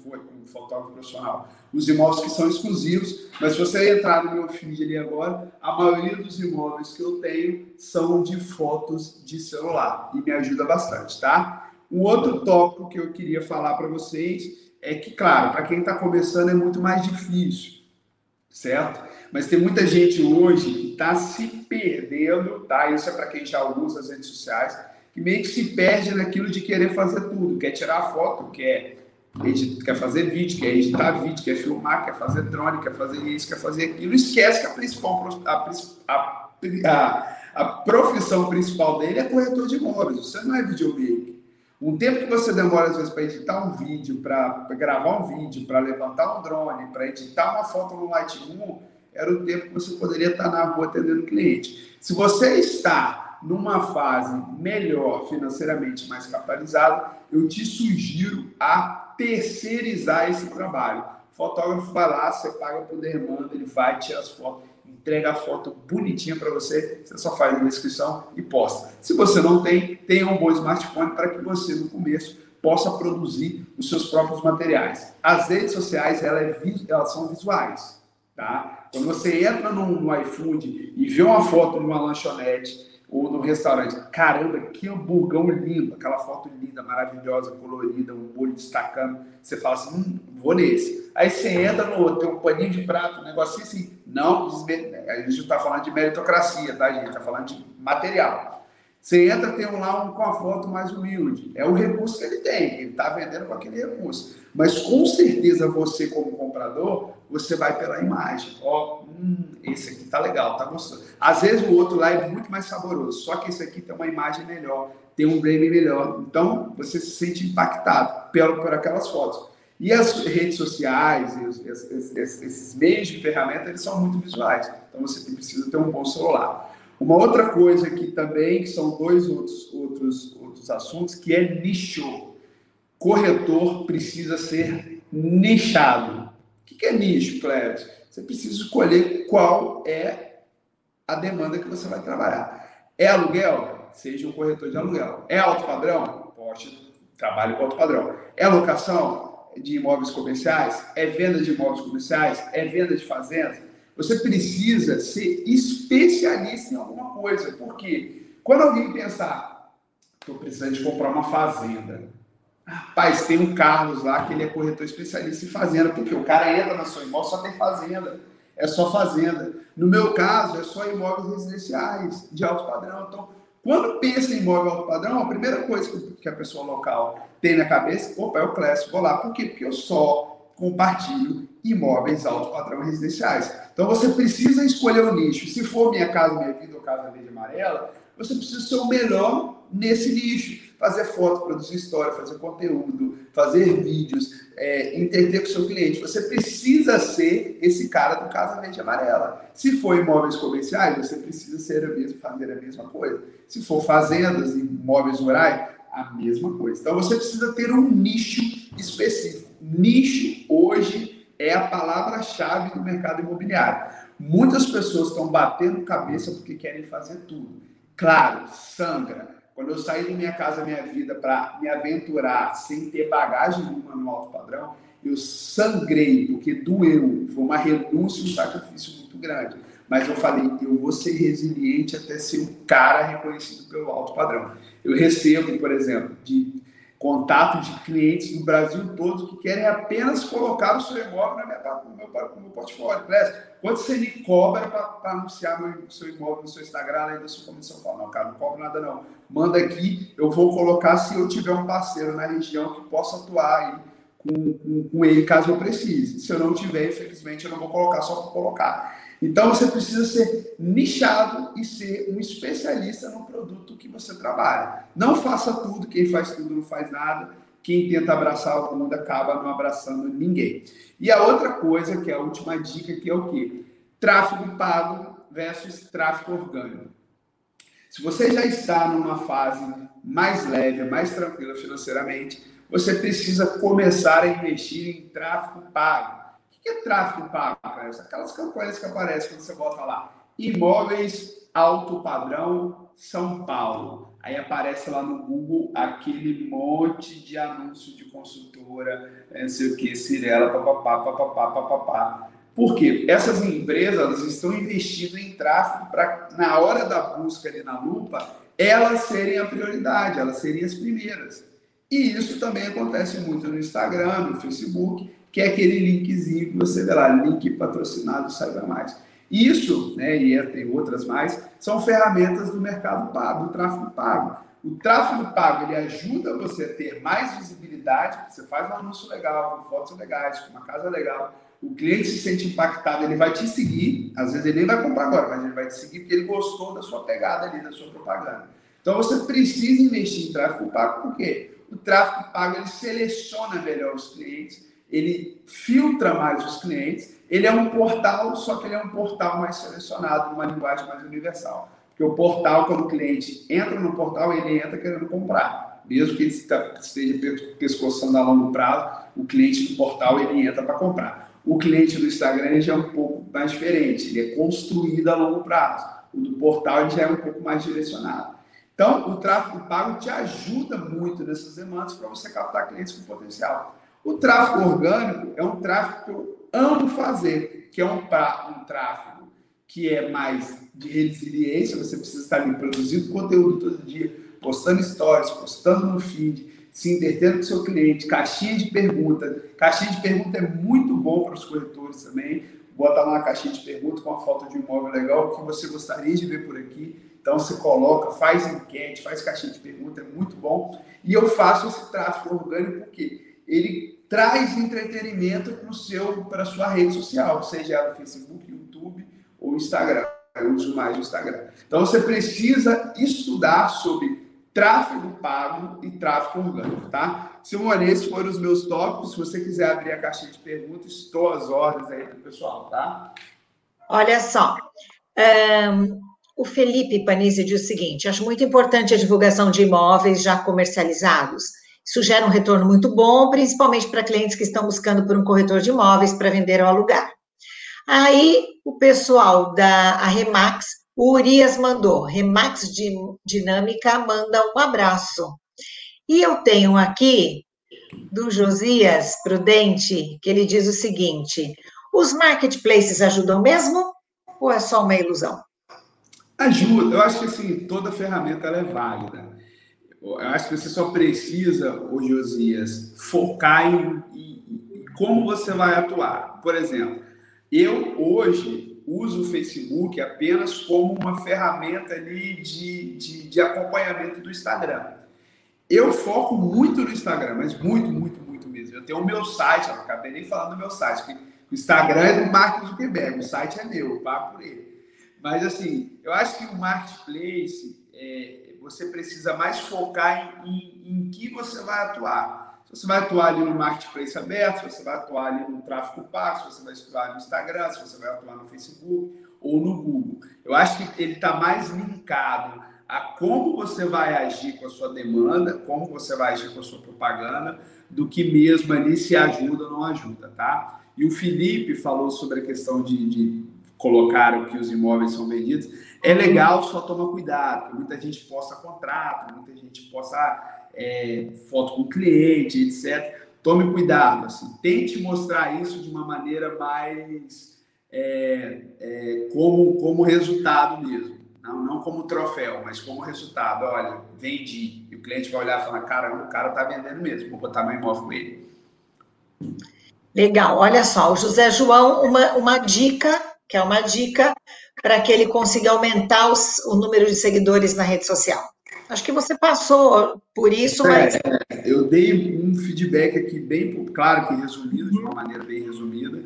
fotógrafo profissional. Os imóveis que são exclusivos, mas se você entrar no meu feed ali agora, a maioria dos imóveis que eu tenho são de fotos de celular e me ajuda bastante, tá? Um outro tópico que eu queria falar para vocês é que, claro, para quem está começando é muito mais difícil, certo? Mas tem muita gente hoje que está se perdendo, tá? Isso é para quem já usa as redes sociais, e meio que se perde naquilo de querer fazer tudo. Quer tirar foto, quer fazer vídeo, quer editar vídeo, quer filmar, quer fazer drone, quer fazer isso, quer fazer aquilo. Esquece que a profissão principal dele é corretor de imóveis. Você não é videomaker. Um tempo que você demora, às vezes, para editar um vídeo, para gravar um vídeo, para levantar um drone, para editar uma foto no Lightroom, era o tempo que você poderia estar na rua atendendo o cliente. Se você está numa fase melhor, financeiramente mais capitalizada, eu te sugiro a terceirizar esse trabalho. O fotógrafo vai lá, você paga por demanda, ele vai tirar as fotos, entrega a foto bonitinha para você, você só faz uma inscrição e posta. Se você não tem, tenha um bom smartphone para que você, no começo, possa produzir os seus próprios materiais. As redes sociais, elas são visuais, tá? Quando você entra no iFood e vê uma foto numa lanchonete, ou no restaurante, caramba, que hamburgão lindo, aquela foto linda, maravilhosa, colorida, um molho destacando, você fala assim, vou nesse. Aí você entra no outro, tem um paninho de prato, um negocinho assim, não, a gente não tá falando de meritocracia, tá, gente? Tá falando de material. Você entra, tem um lá com a foto mais humilde, é o recurso que ele tem, ele tá vendendo com aquele recurso. Mas com certeza você, como comprador, você vai pela imagem. Ó, esse aqui tá legal, tá gostoso. Às vezes o outro lá é muito mais saboroso, só que esse aqui tem uma imagem melhor, tem um branding melhor. Então, você se sente impactado por aquelas fotos. E as redes sociais, esses meios de ferramenta, eles são muito visuais. Então, você precisa ter um bom celular. Uma outra coisa aqui também, que são dois outros assuntos, que é nicho. Corretor precisa ser nichado. O que é nicho, Cleverson? Você precisa escolher qual é a demanda que você vai trabalhar. É aluguel? Seja um corretor de aluguel. É alto padrão? Poste, trabalhe com alto padrão. É locação de imóveis comerciais? É venda de imóveis comerciais? É venda de fazendas? Você precisa ser especialista em alguma coisa. Por quê? Quando alguém pensar, estou precisando de comprar uma fazenda. Rapaz, tem um Carlos lá que ele é corretor especialista em fazenda, porque o cara entra na sua imóvel, só tem fazenda, é só fazenda. No meu caso, é só imóveis residenciais, de alto padrão. Então, quando pensa em imóvel alto padrão, a primeira coisa que a pessoa local tem na cabeça, opa, é o clássico, vou lá. Por quê? Porque eu só compartilho imóveis alto padrão residenciais. Então, você precisa escolher o nicho. Se for Minha Casa Minha Vida ou Casa Verde Amarela, você precisa ser o melhor nesse nicho. Fazer foto, produzir história, fazer conteúdo, fazer vídeos, entender com o seu cliente. Você precisa ser esse cara do Casa Verde Amarela. Se for imóveis comerciais, você precisa fazer a mesma coisa. Se for fazendas, imóveis rurais, a mesma coisa. Então, você precisa ter um nicho específico. Nicho, hoje, é a palavra-chave do mercado imobiliário. Muitas pessoas estão batendo cabeça porque querem fazer tudo. Claro, sangra. Quando eu saí de Minha Casa Minha Vida para me aventurar sem ter bagagem nenhuma no alto padrão, eu sangrei, porque doeu. Foi uma renúncia e um sacrifício muito grande. Mas eu falei, eu vou ser resiliente até ser um cara reconhecido pelo alto padrão. Eu recebo, por exemplo, de contato de clientes do Brasil todo que querem apenas colocar o seu imóvel no meu portfólio. Quanto você me cobra para anunciar o seu imóvel no seu Instagram, além da sua comissão? Eu falo, não, cara, não cobro nada não. Manda aqui, eu vou colocar se eu tiver um parceiro na região que possa atuar aí com ele caso eu precise. Se eu não tiver, infelizmente, eu não vou colocar só para colocar. Então, você precisa ser nichado e ser um especialista no produto que você trabalha. Não faça tudo, quem faz tudo não faz nada, quem tenta abraçar o mundo acaba não abraçando ninguém. E a outra coisa, que é a última dica, que é o quê? Tráfego pago versus tráfego orgânico. Se você já está numa fase mais leve, mais tranquila financeiramente, você precisa começar a investir em tráfego pago. O que é tráfego pago? Aquelas campanhas que aparecem quando você bota lá imóveis alto padrão São Paulo. Aí aparece lá no Google aquele monte de anúncio de consultora, não sei o que, Cyrela, papapá, papapá, papapá. Por quê? Essas empresas, elas estão investindo em tráfego para, na hora da busca ali na lupa, elas serem a prioridade, elas serem as primeiras. E isso também acontece muito no Instagram, no Facebook, que é aquele linkzinho que você vê lá, link patrocinado, saiba mais. Isso, né, e tem outras mais, são ferramentas do mercado pago, do tráfego pago. O tráfego pago, ele ajuda você a ter mais visibilidade, porque você faz um anúncio legal, com fotos legais, com uma casa legal, o cliente se sente impactado, ele vai te seguir, às vezes ele nem vai comprar agora, mas ele vai te seguir porque ele gostou da sua pegada ali, da sua propaganda. Então você precisa investir em tráfego pago, por quê? O tráfego pago, ele seleciona melhor os clientes, ele filtra mais os clientes, ele é um portal, só que ele é um portal mais selecionado, numa linguagem mais universal. Porque o portal, quando o cliente entra no portal, ele entra querendo comprar. Mesmo que ele esteja pescoçando a longo prazo, o cliente do portal, ele entra para comprar. O cliente do Instagram, ele já é um pouco mais diferente, ele é construído a longo prazo. O do portal, ele já é um pouco mais direcionado. Então, o tráfego pago te ajuda muito nessas demandas para você captar clientes com potencial. O tráfego orgânico é um tráfego que eu amo fazer, que é um tráfego que é mais de resiliência, você precisa estar ali produzindo conteúdo todo dia, postando stories, postando no feed, se entretendo com o seu cliente, caixinha de pergunta. Caixinha de pergunta é muito bom para os corretores também, bota lá uma caixinha de pergunta com uma foto de um imóvel legal, o que você gostaria de ver por aqui. Então, você coloca, faz enquete, faz caixinha de pergunta, é muito bom. E eu faço esse tráfego orgânico porque ele traz entretenimento para a sua rede social, seja no Facebook, YouTube ou Instagram. Eu uso mais o Instagram. Então, você precisa estudar sobre tráfego pago e tráfego orgânico, tá? Simone, esses foram os meus tópicos. Se você quiser abrir a caixinha de perguntas, estou às ordens aí para o pessoal, tá? Olha só. O Felipe Panizzi diz o seguinte, acho muito importante a divulgação de imóveis já comercializados. Isso gera um retorno muito bom, principalmente para clientes que estão buscando por um corretor de imóveis para vender ou alugar. Aí, o pessoal da Remax, o Urias mandou, Remax Dinâmica manda um abraço. E eu tenho aqui, do Josias Prudente, que ele diz o seguinte, os marketplaces ajudam mesmo ou é só uma ilusão? Ajuda, eu acho que assim, toda ferramenta ela é válida. Eu acho que você só precisa, ô Josias, focar em como você vai atuar. Por exemplo, eu hoje uso o Facebook apenas como uma ferramenta ali de acompanhamento do Instagram. Eu foco muito no Instagram, mas muito, muito, muito mesmo. Eu tenho o meu site, eu não acabei nem falando do meu site, porque o Instagram é do Mark Zuckerberg, o site é meu, eu pago por ele. Mas assim, eu acho que o Marketplace... você precisa mais focar em que você vai atuar. Se você vai atuar ali no marketplace aberto, se você vai atuar ali no tráfego pago, se você vai atuar no Instagram, se você vai atuar no Facebook ou no Google. Eu acho que ele está mais linkado a como você vai agir com a sua demanda, como você vai agir com a sua propaganda, do que mesmo ali se ajuda ou não ajuda, tá? E o Felipe falou sobre a questão de colocar o que os imóveis são vendidos. É legal, só toma cuidado, porque muita gente posta contrato, muita gente posta foto com o cliente, etc. Tome cuidado, assim, tente mostrar isso de uma maneira mais como resultado mesmo. Não como troféu, mas como resultado. Olha, vendi. E o cliente vai olhar e falar, caramba, o cara tá vendendo mesmo. Vou botar meu imóvel com ele. Legal. Olha só, o José João, uma dica, que é uma dica para que ele consiga aumentar o número de seguidores na rede social. Acho que você passou por isso, mas... eu dei um feedback aqui bem, claro que resumido, de uma maneira bem resumida.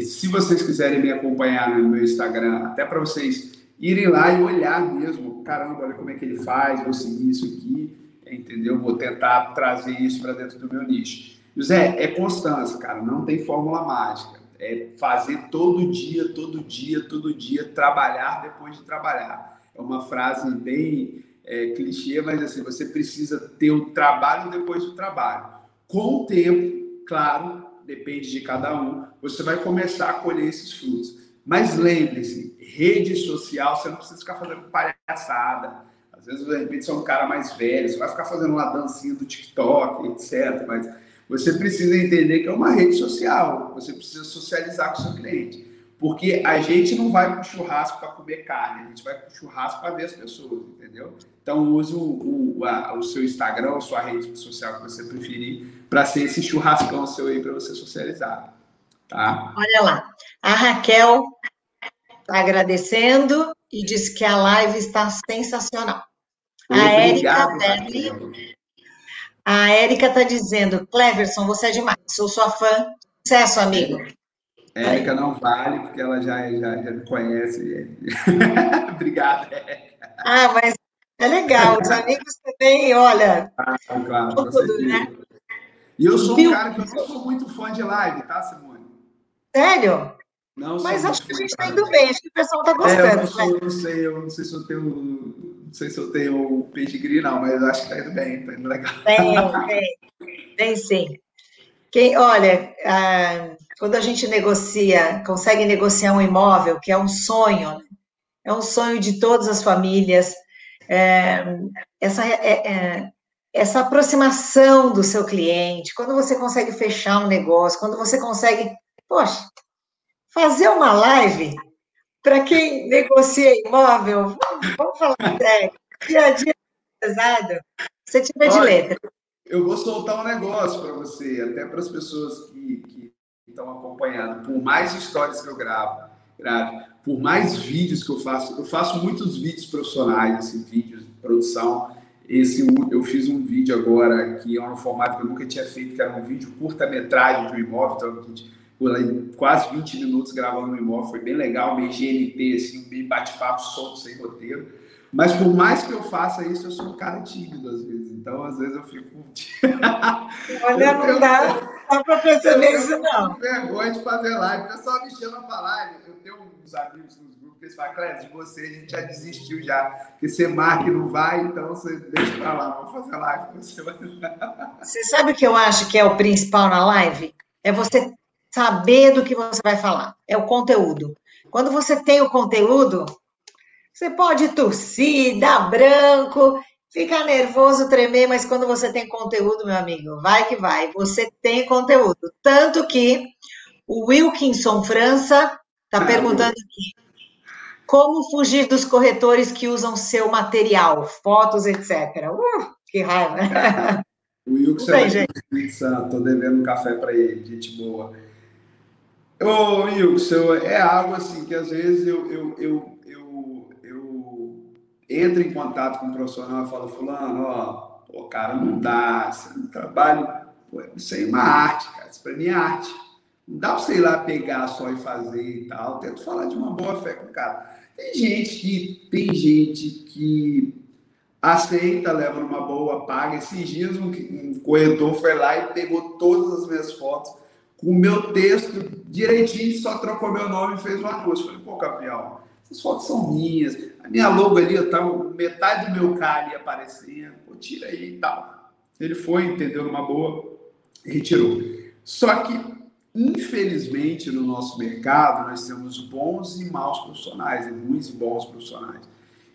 Se vocês quiserem me acompanhar no meu Instagram, até para vocês... irem lá e olhar mesmo, caramba, olha como é que ele faz, vou seguir isso aqui, entendeu? Vou tentar trazer isso para dentro do meu nicho. José, é constância, cara, não tem fórmula mágica. É fazer todo dia, trabalhar depois de trabalhar. É uma frase bem clichê, mas assim, você precisa ter o trabalho depois do trabalho. Com o tempo, claro, depende de cada um, você vai começar a colher esses frutos. Mas lembre-se, rede social, você não precisa ficar fazendo palhaçada. Às vezes, de repente, você é um cara mais velho, você vai ficar fazendo uma dancinha do TikTok, etc. Mas você precisa entender que é uma rede social, você precisa socializar com o seu cliente. Porque a gente não vai para o churrasco para comer carne, a gente vai para o churrasco para ver as pessoas, entendeu? Então, use o seu Instagram, a sua rede social que você preferir, para ser esse churrascão seu aí, para você socializar. Tá? Olha lá. A Raquel está agradecendo e diz que a live está sensacional. A Érica está dizendo, Cleverson, você é demais, sou sua fã, sucesso, amigo. Érica não vale, porque ela já me conhece. Obrigada, Érica. Ah, mas é legal, os amigos também, olha. Ah, claro, tudo, né? E eu sou um cara que eu não sou muito fã de live, tá, Simone? Sério? Não, mas acho que a gente está indo bem, acho que o pessoal está gostando. Eu não sei se eu tenho pedigree, não, mas acho que está indo bem, está indo legal. Tem sim. Quando a gente consegue negociar um imóvel, que é um sonho, né? É um sonho de todas as famílias, essa aproximação do seu cliente, quando você consegue fechar um negócio, quando você consegue, poxa, fazer uma live, para quem negocia imóvel, vamos falar sério, dia a dia é pesado, você tiver de letra. Eu vou soltar um negócio para você, até para as pessoas que estão acompanhando, por mais histórias que eu gravo, por mais vídeos que eu faço muitos vídeos profissionais, assim, vídeos de produção. Eu fiz um vídeo agora, que é um formato que eu nunca tinha feito, que era um vídeo curta-metragem de um imóvel, então, quase 20 minutos gravando no imóvel, foi bem legal, meio GNT, assim, meio bate-papo solto, sem roteiro. Mas por mais que eu faça isso, eu sou um cara tímido às vezes, então às vezes eu fico... Olha, não dá para perceber isso, não. Eu tenho vergonha de fazer live, o pessoal me chama para live, eu tenho uns amigos nos grupos que eles falam, Cléber, de você a gente já desistiu já, porque você marca e não vai, então você deixa para lá, vamos fazer live com você. Você sabe o que eu acho que é o principal na live? É você... saber do que você vai falar, é o conteúdo. Quando você tem o conteúdo, você pode tossir, dar branco, ficar nervoso, tremer, mas quando você tem conteúdo, meu amigo, vai que vai, você tem conteúdo. Tanto que o Wilkinson França está perguntando aqui, como fugir dos corretores que usam seu material, fotos, etc. Que raiva, né? O Wilkinson é do Espírito Santo, estou devendo um café para ele, gente boa. Ô, Wilson, é algo assim que às vezes eu entro em contato com um profissional e falo, fulano, ó, cara, não dá, você não trabalha, isso aí é uma arte, cara, isso pra mim é arte. Não dá pra você ir lá pegar só e fazer e tal, eu tento falar de uma boa fé com o cara. Tem gente que aceita, leva numa boa, paga. Esses dias um corretor foi lá e pegou todas as minhas fotos, o meu texto direitinho, só trocou meu nome e fez um anúncio. Falei, pô, campeão, essas fotos são minhas. A minha logo ali, eu tava, metade do meu cara ali aparecendo. Pô, tira aí e tal. Ele foi, entendeu, numa boa, e retirou. Só que, infelizmente, no nosso mercado, nós temos bons e maus profissionais, e ruins e bons profissionais.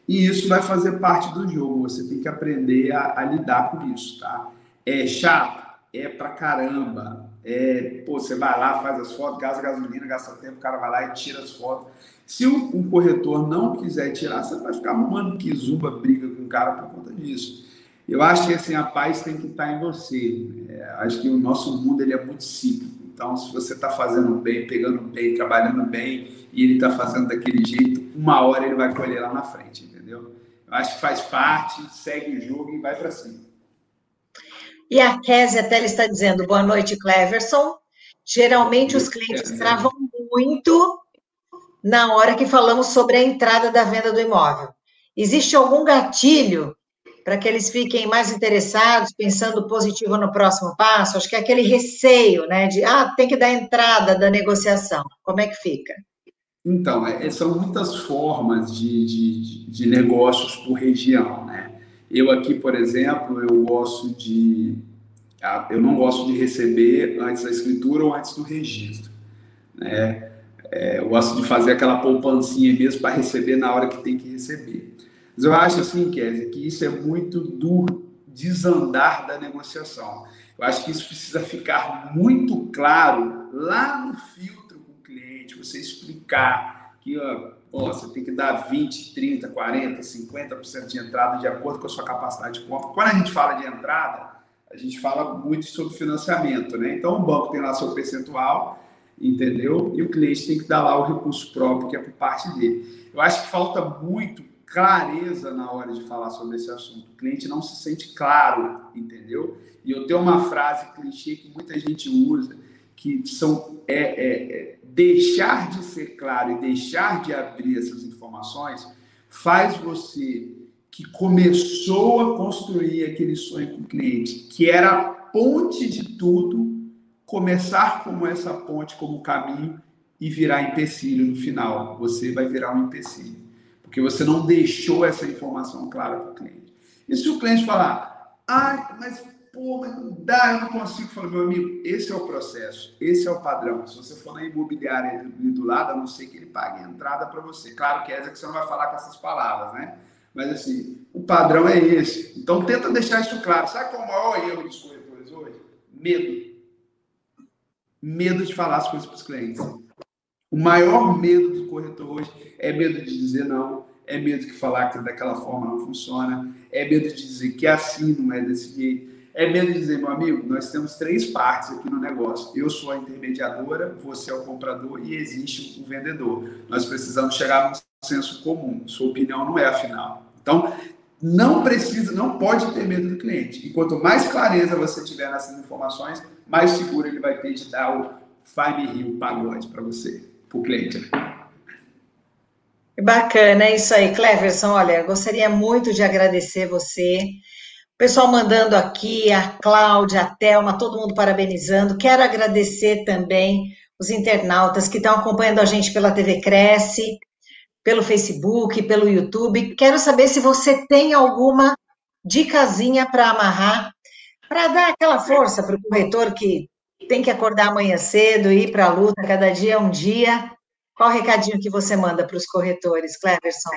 E isso vai fazer parte do jogo. Você tem que aprender a lidar com isso, tá? É chato? É pra caramba. Pô, você vai lá, faz as fotos, gasta gasolina, gasta tempo, o cara vai lá e tira as fotos. Se um corretor não quiser tirar, você vai ficar arrumando que zumba, briga com o cara por conta disso. Eu acho que assim, a paz tem que estar em você. Acho que o nosso mundo ele é muito cíclico. Então, se você está fazendo bem, pegando bem, trabalhando bem, e ele está fazendo daquele jeito, uma hora ele vai colher lá na frente, entendeu? Eu acho que faz parte, segue o jogo e vai para cima. E a Kézia até está dizendo, boa noite, Cleverson. Geralmente os clientes travam muito na hora que falamos sobre a entrada da venda do imóvel. Existe algum gatilho para que eles fiquem mais interessados, pensando positivo no próximo passo? Acho que é aquele receio, né, de, tem que dar entrada da negociação. Como é que fica? Então, são muitas formas de negócios por região, né? Eu aqui, por exemplo, eu não gosto de receber antes da escritura ou antes do registro, né? Eu gosto de fazer aquela poupancinha mesmo para receber na hora que tem que receber. Mas eu acho assim, Kézia, que isso é muito do desandar da negociação. Eu acho que isso precisa ficar muito claro lá no filtro com o cliente, você explicar que você tem que dar 20, 30, 40, 50% de entrada de acordo com a sua capacidade de compra. Quando a gente fala de entrada, a gente fala muito sobre financiamento, né? Então, o banco tem lá seu percentual, entendeu? E o cliente tem que dar lá o recurso próprio, que é por parte dele. Eu acho que falta muito clareza na hora de falar sobre esse assunto. O cliente não se sente claro, entendeu? E eu tenho uma frase clichê que muita gente usa, que são... deixar de ser claro e deixar de abrir essas informações faz você que começou a construir aquele sonho com o cliente, que era a ponte de tudo, começar como essa ponte, como caminho e virar empecilho no final. Você vai virar um empecilho, porque você não deixou essa informação clara para o cliente. E se o cliente falar, mas não dá, eu não consigo. Falei, meu amigo, esse é o processo, esse é o padrão. Se você for na imobiliária ali do lado, a não ser que ele pague a entrada para você. Claro que que você não vai falar com essas palavras, né? Mas assim, o padrão é esse. Então tenta deixar isso claro. Sabe qual é o maior erro dos corretores hoje? Medo. Medo de falar as coisas para os clientes. O maior medo do corretor hoje é medo de dizer não, é medo de falar que daquela forma não funciona, é medo de dizer que assim não é desse jeito. É medo de dizer, meu amigo, nós temos três partes aqui no negócio. Eu sou a intermediadora, você é o comprador e existe o vendedor. Nós precisamos chegar num senso comum. Sua opinião não é a final. Então, não pode ter medo do cliente. E quanto mais clareza você tiver nessas informações, mais seguro ele vai ter de dar o Fine Rio pagode para você, para o cliente. Bacana, é isso aí. Cleverson, olha, gostaria muito de agradecer você. Pessoal mandando aqui, a Cláudia, a Thelma, todo mundo parabenizando. Quero agradecer também os internautas que estão acompanhando a gente pela TV Creci, pelo Facebook, pelo YouTube. Quero saber se você tem alguma dicasinha para amarrar, para dar aquela força para o corretor que tem que acordar amanhã cedo e ir para a luta, cada dia é um dia. Qual o recadinho que você manda para os corretores, Cleverson?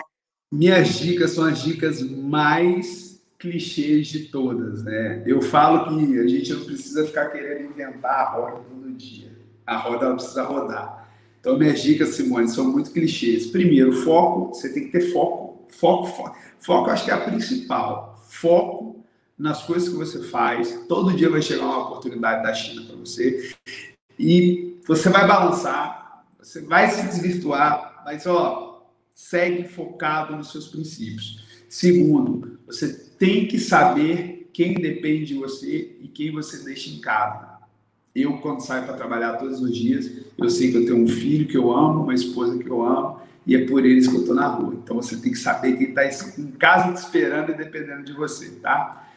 Minhas dicas são as dicas mais clichês de todas, né? Eu falo que a gente não precisa ficar querendo inventar a roda todo dia. A roda ela precisa rodar. Então, minhas dicas, Simone, são muito clichês. Primeiro, foco. Você tem que ter foco. Foco. Foco, acho que é a principal. Foco nas coisas que você faz. Todo dia vai chegar uma oportunidade da China para você. E você vai balançar, você vai se desvirtuar, mas, segue focado nos seus princípios. Segundo, você tem que saber quem depende de você e quem você deixa em casa. Eu, quando saio para trabalhar todos os dias, eu sei que eu tenho um filho que eu amo, uma esposa que eu amo, e é por eles que eu estou na rua. Então, você tem que saber quem está em casa te esperando e dependendo de você, tá?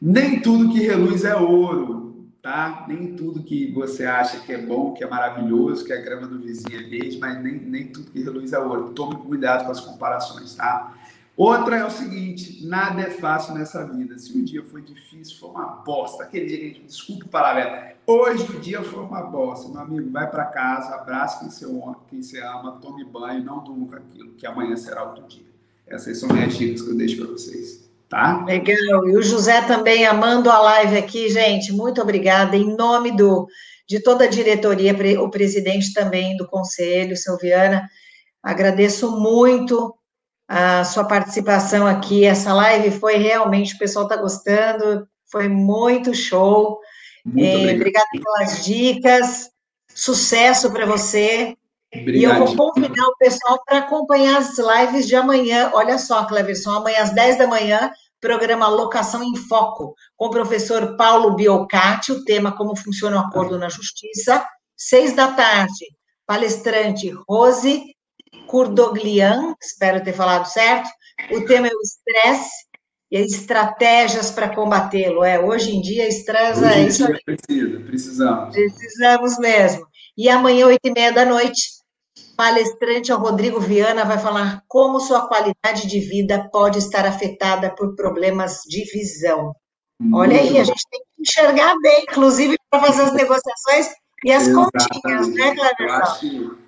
Nem tudo que reluz é ouro, tá? Nem tudo que você acha que é bom, que é maravilhoso, que a grama do vizinho é verde, mas nem tudo que reluz é ouro. Tome cuidado com as comparações, tá? Outra é o seguinte, nada é fácil nessa vida. Se um dia foi difícil, foi uma bosta. Aquele dia que a gente, desculpa o palavrão, hoje o dia foi uma bosta. Meu amigo, vai para casa, abraça quem você ama, tome banho, não durma com aquilo, que amanhã será outro dia. Essas são minhas dicas que eu deixo para vocês, tá? Legal. E o José também amando a live aqui, gente. Muito obrigada. Em nome do de toda a diretoria, o presidente também do Conselho, Silviana. Agradeço muito a sua participação aqui. Essa live foi realmente, o pessoal está gostando, foi muito show. Obrigada pelas dicas, sucesso para você. Obrigado. E eu vou convidar o pessoal para acompanhar as lives de amanhã. Olha só, Cleverson, amanhã às 10 da manhã, programa Locação em Foco, com o professor Paulo Biocati, o tema Como Funciona o Acordo na Justiça. 6 da tarde, palestrante Rose Kurdoglian, espero ter falado certo, o tema é o estresse e estratégias para combatê-lo. Hoje em dia, estresse é isso aí. Precisamos. Precisamos mesmo. E amanhã, 20h30, palestrante Rodrigo Viana vai falar como sua qualidade de vida pode estar afetada por problemas de visão. Olha aí, a gente tem que enxergar bem, inclusive para fazer as negociações e as continhas, né, Cleverson?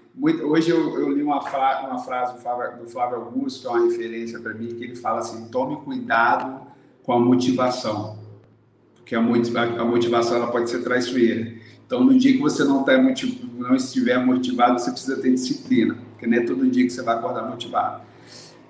Hoje eu li uma frase do Flávio Augusto, que é uma referência para mim, que ele fala assim: tome cuidado com a motivação, porque a motivação ela pode ser traiçoeira. Então, no dia que você não estiver motivado, você precisa ter disciplina, porque não é todo dia que você vai acordar motivado.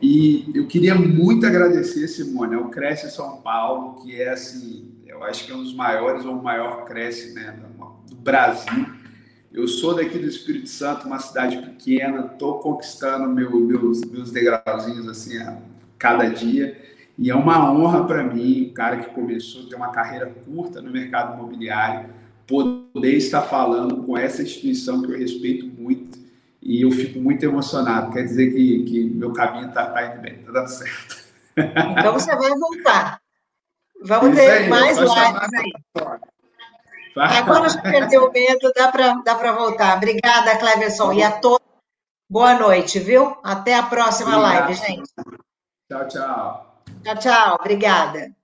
E eu queria muito agradecer, Simone, ao Creci São Paulo, que é assim, eu acho que é um dos maiores, ou o maior Creci, né, do Brasil. Eu sou daqui do Espírito Santo, uma cidade pequena, estou conquistando meus degrauzinhos assim, a cada dia. E é uma honra para mim, um cara que começou, tem uma carreira curta no mercado imobiliário, poder estar falando com essa instituição que eu respeito muito e eu fico muito emocionado. Quer dizer que meu caminho está indo bem, está dando certo. Então você vai voltar. Vamos ter mais lives aí. Agora já perdeu o medo, dá para voltar. Obrigada, Cleverson. E a todos, boa noite, viu? Até a próxima live, gente. Tchau, tchau. Tchau, tchau. Obrigada.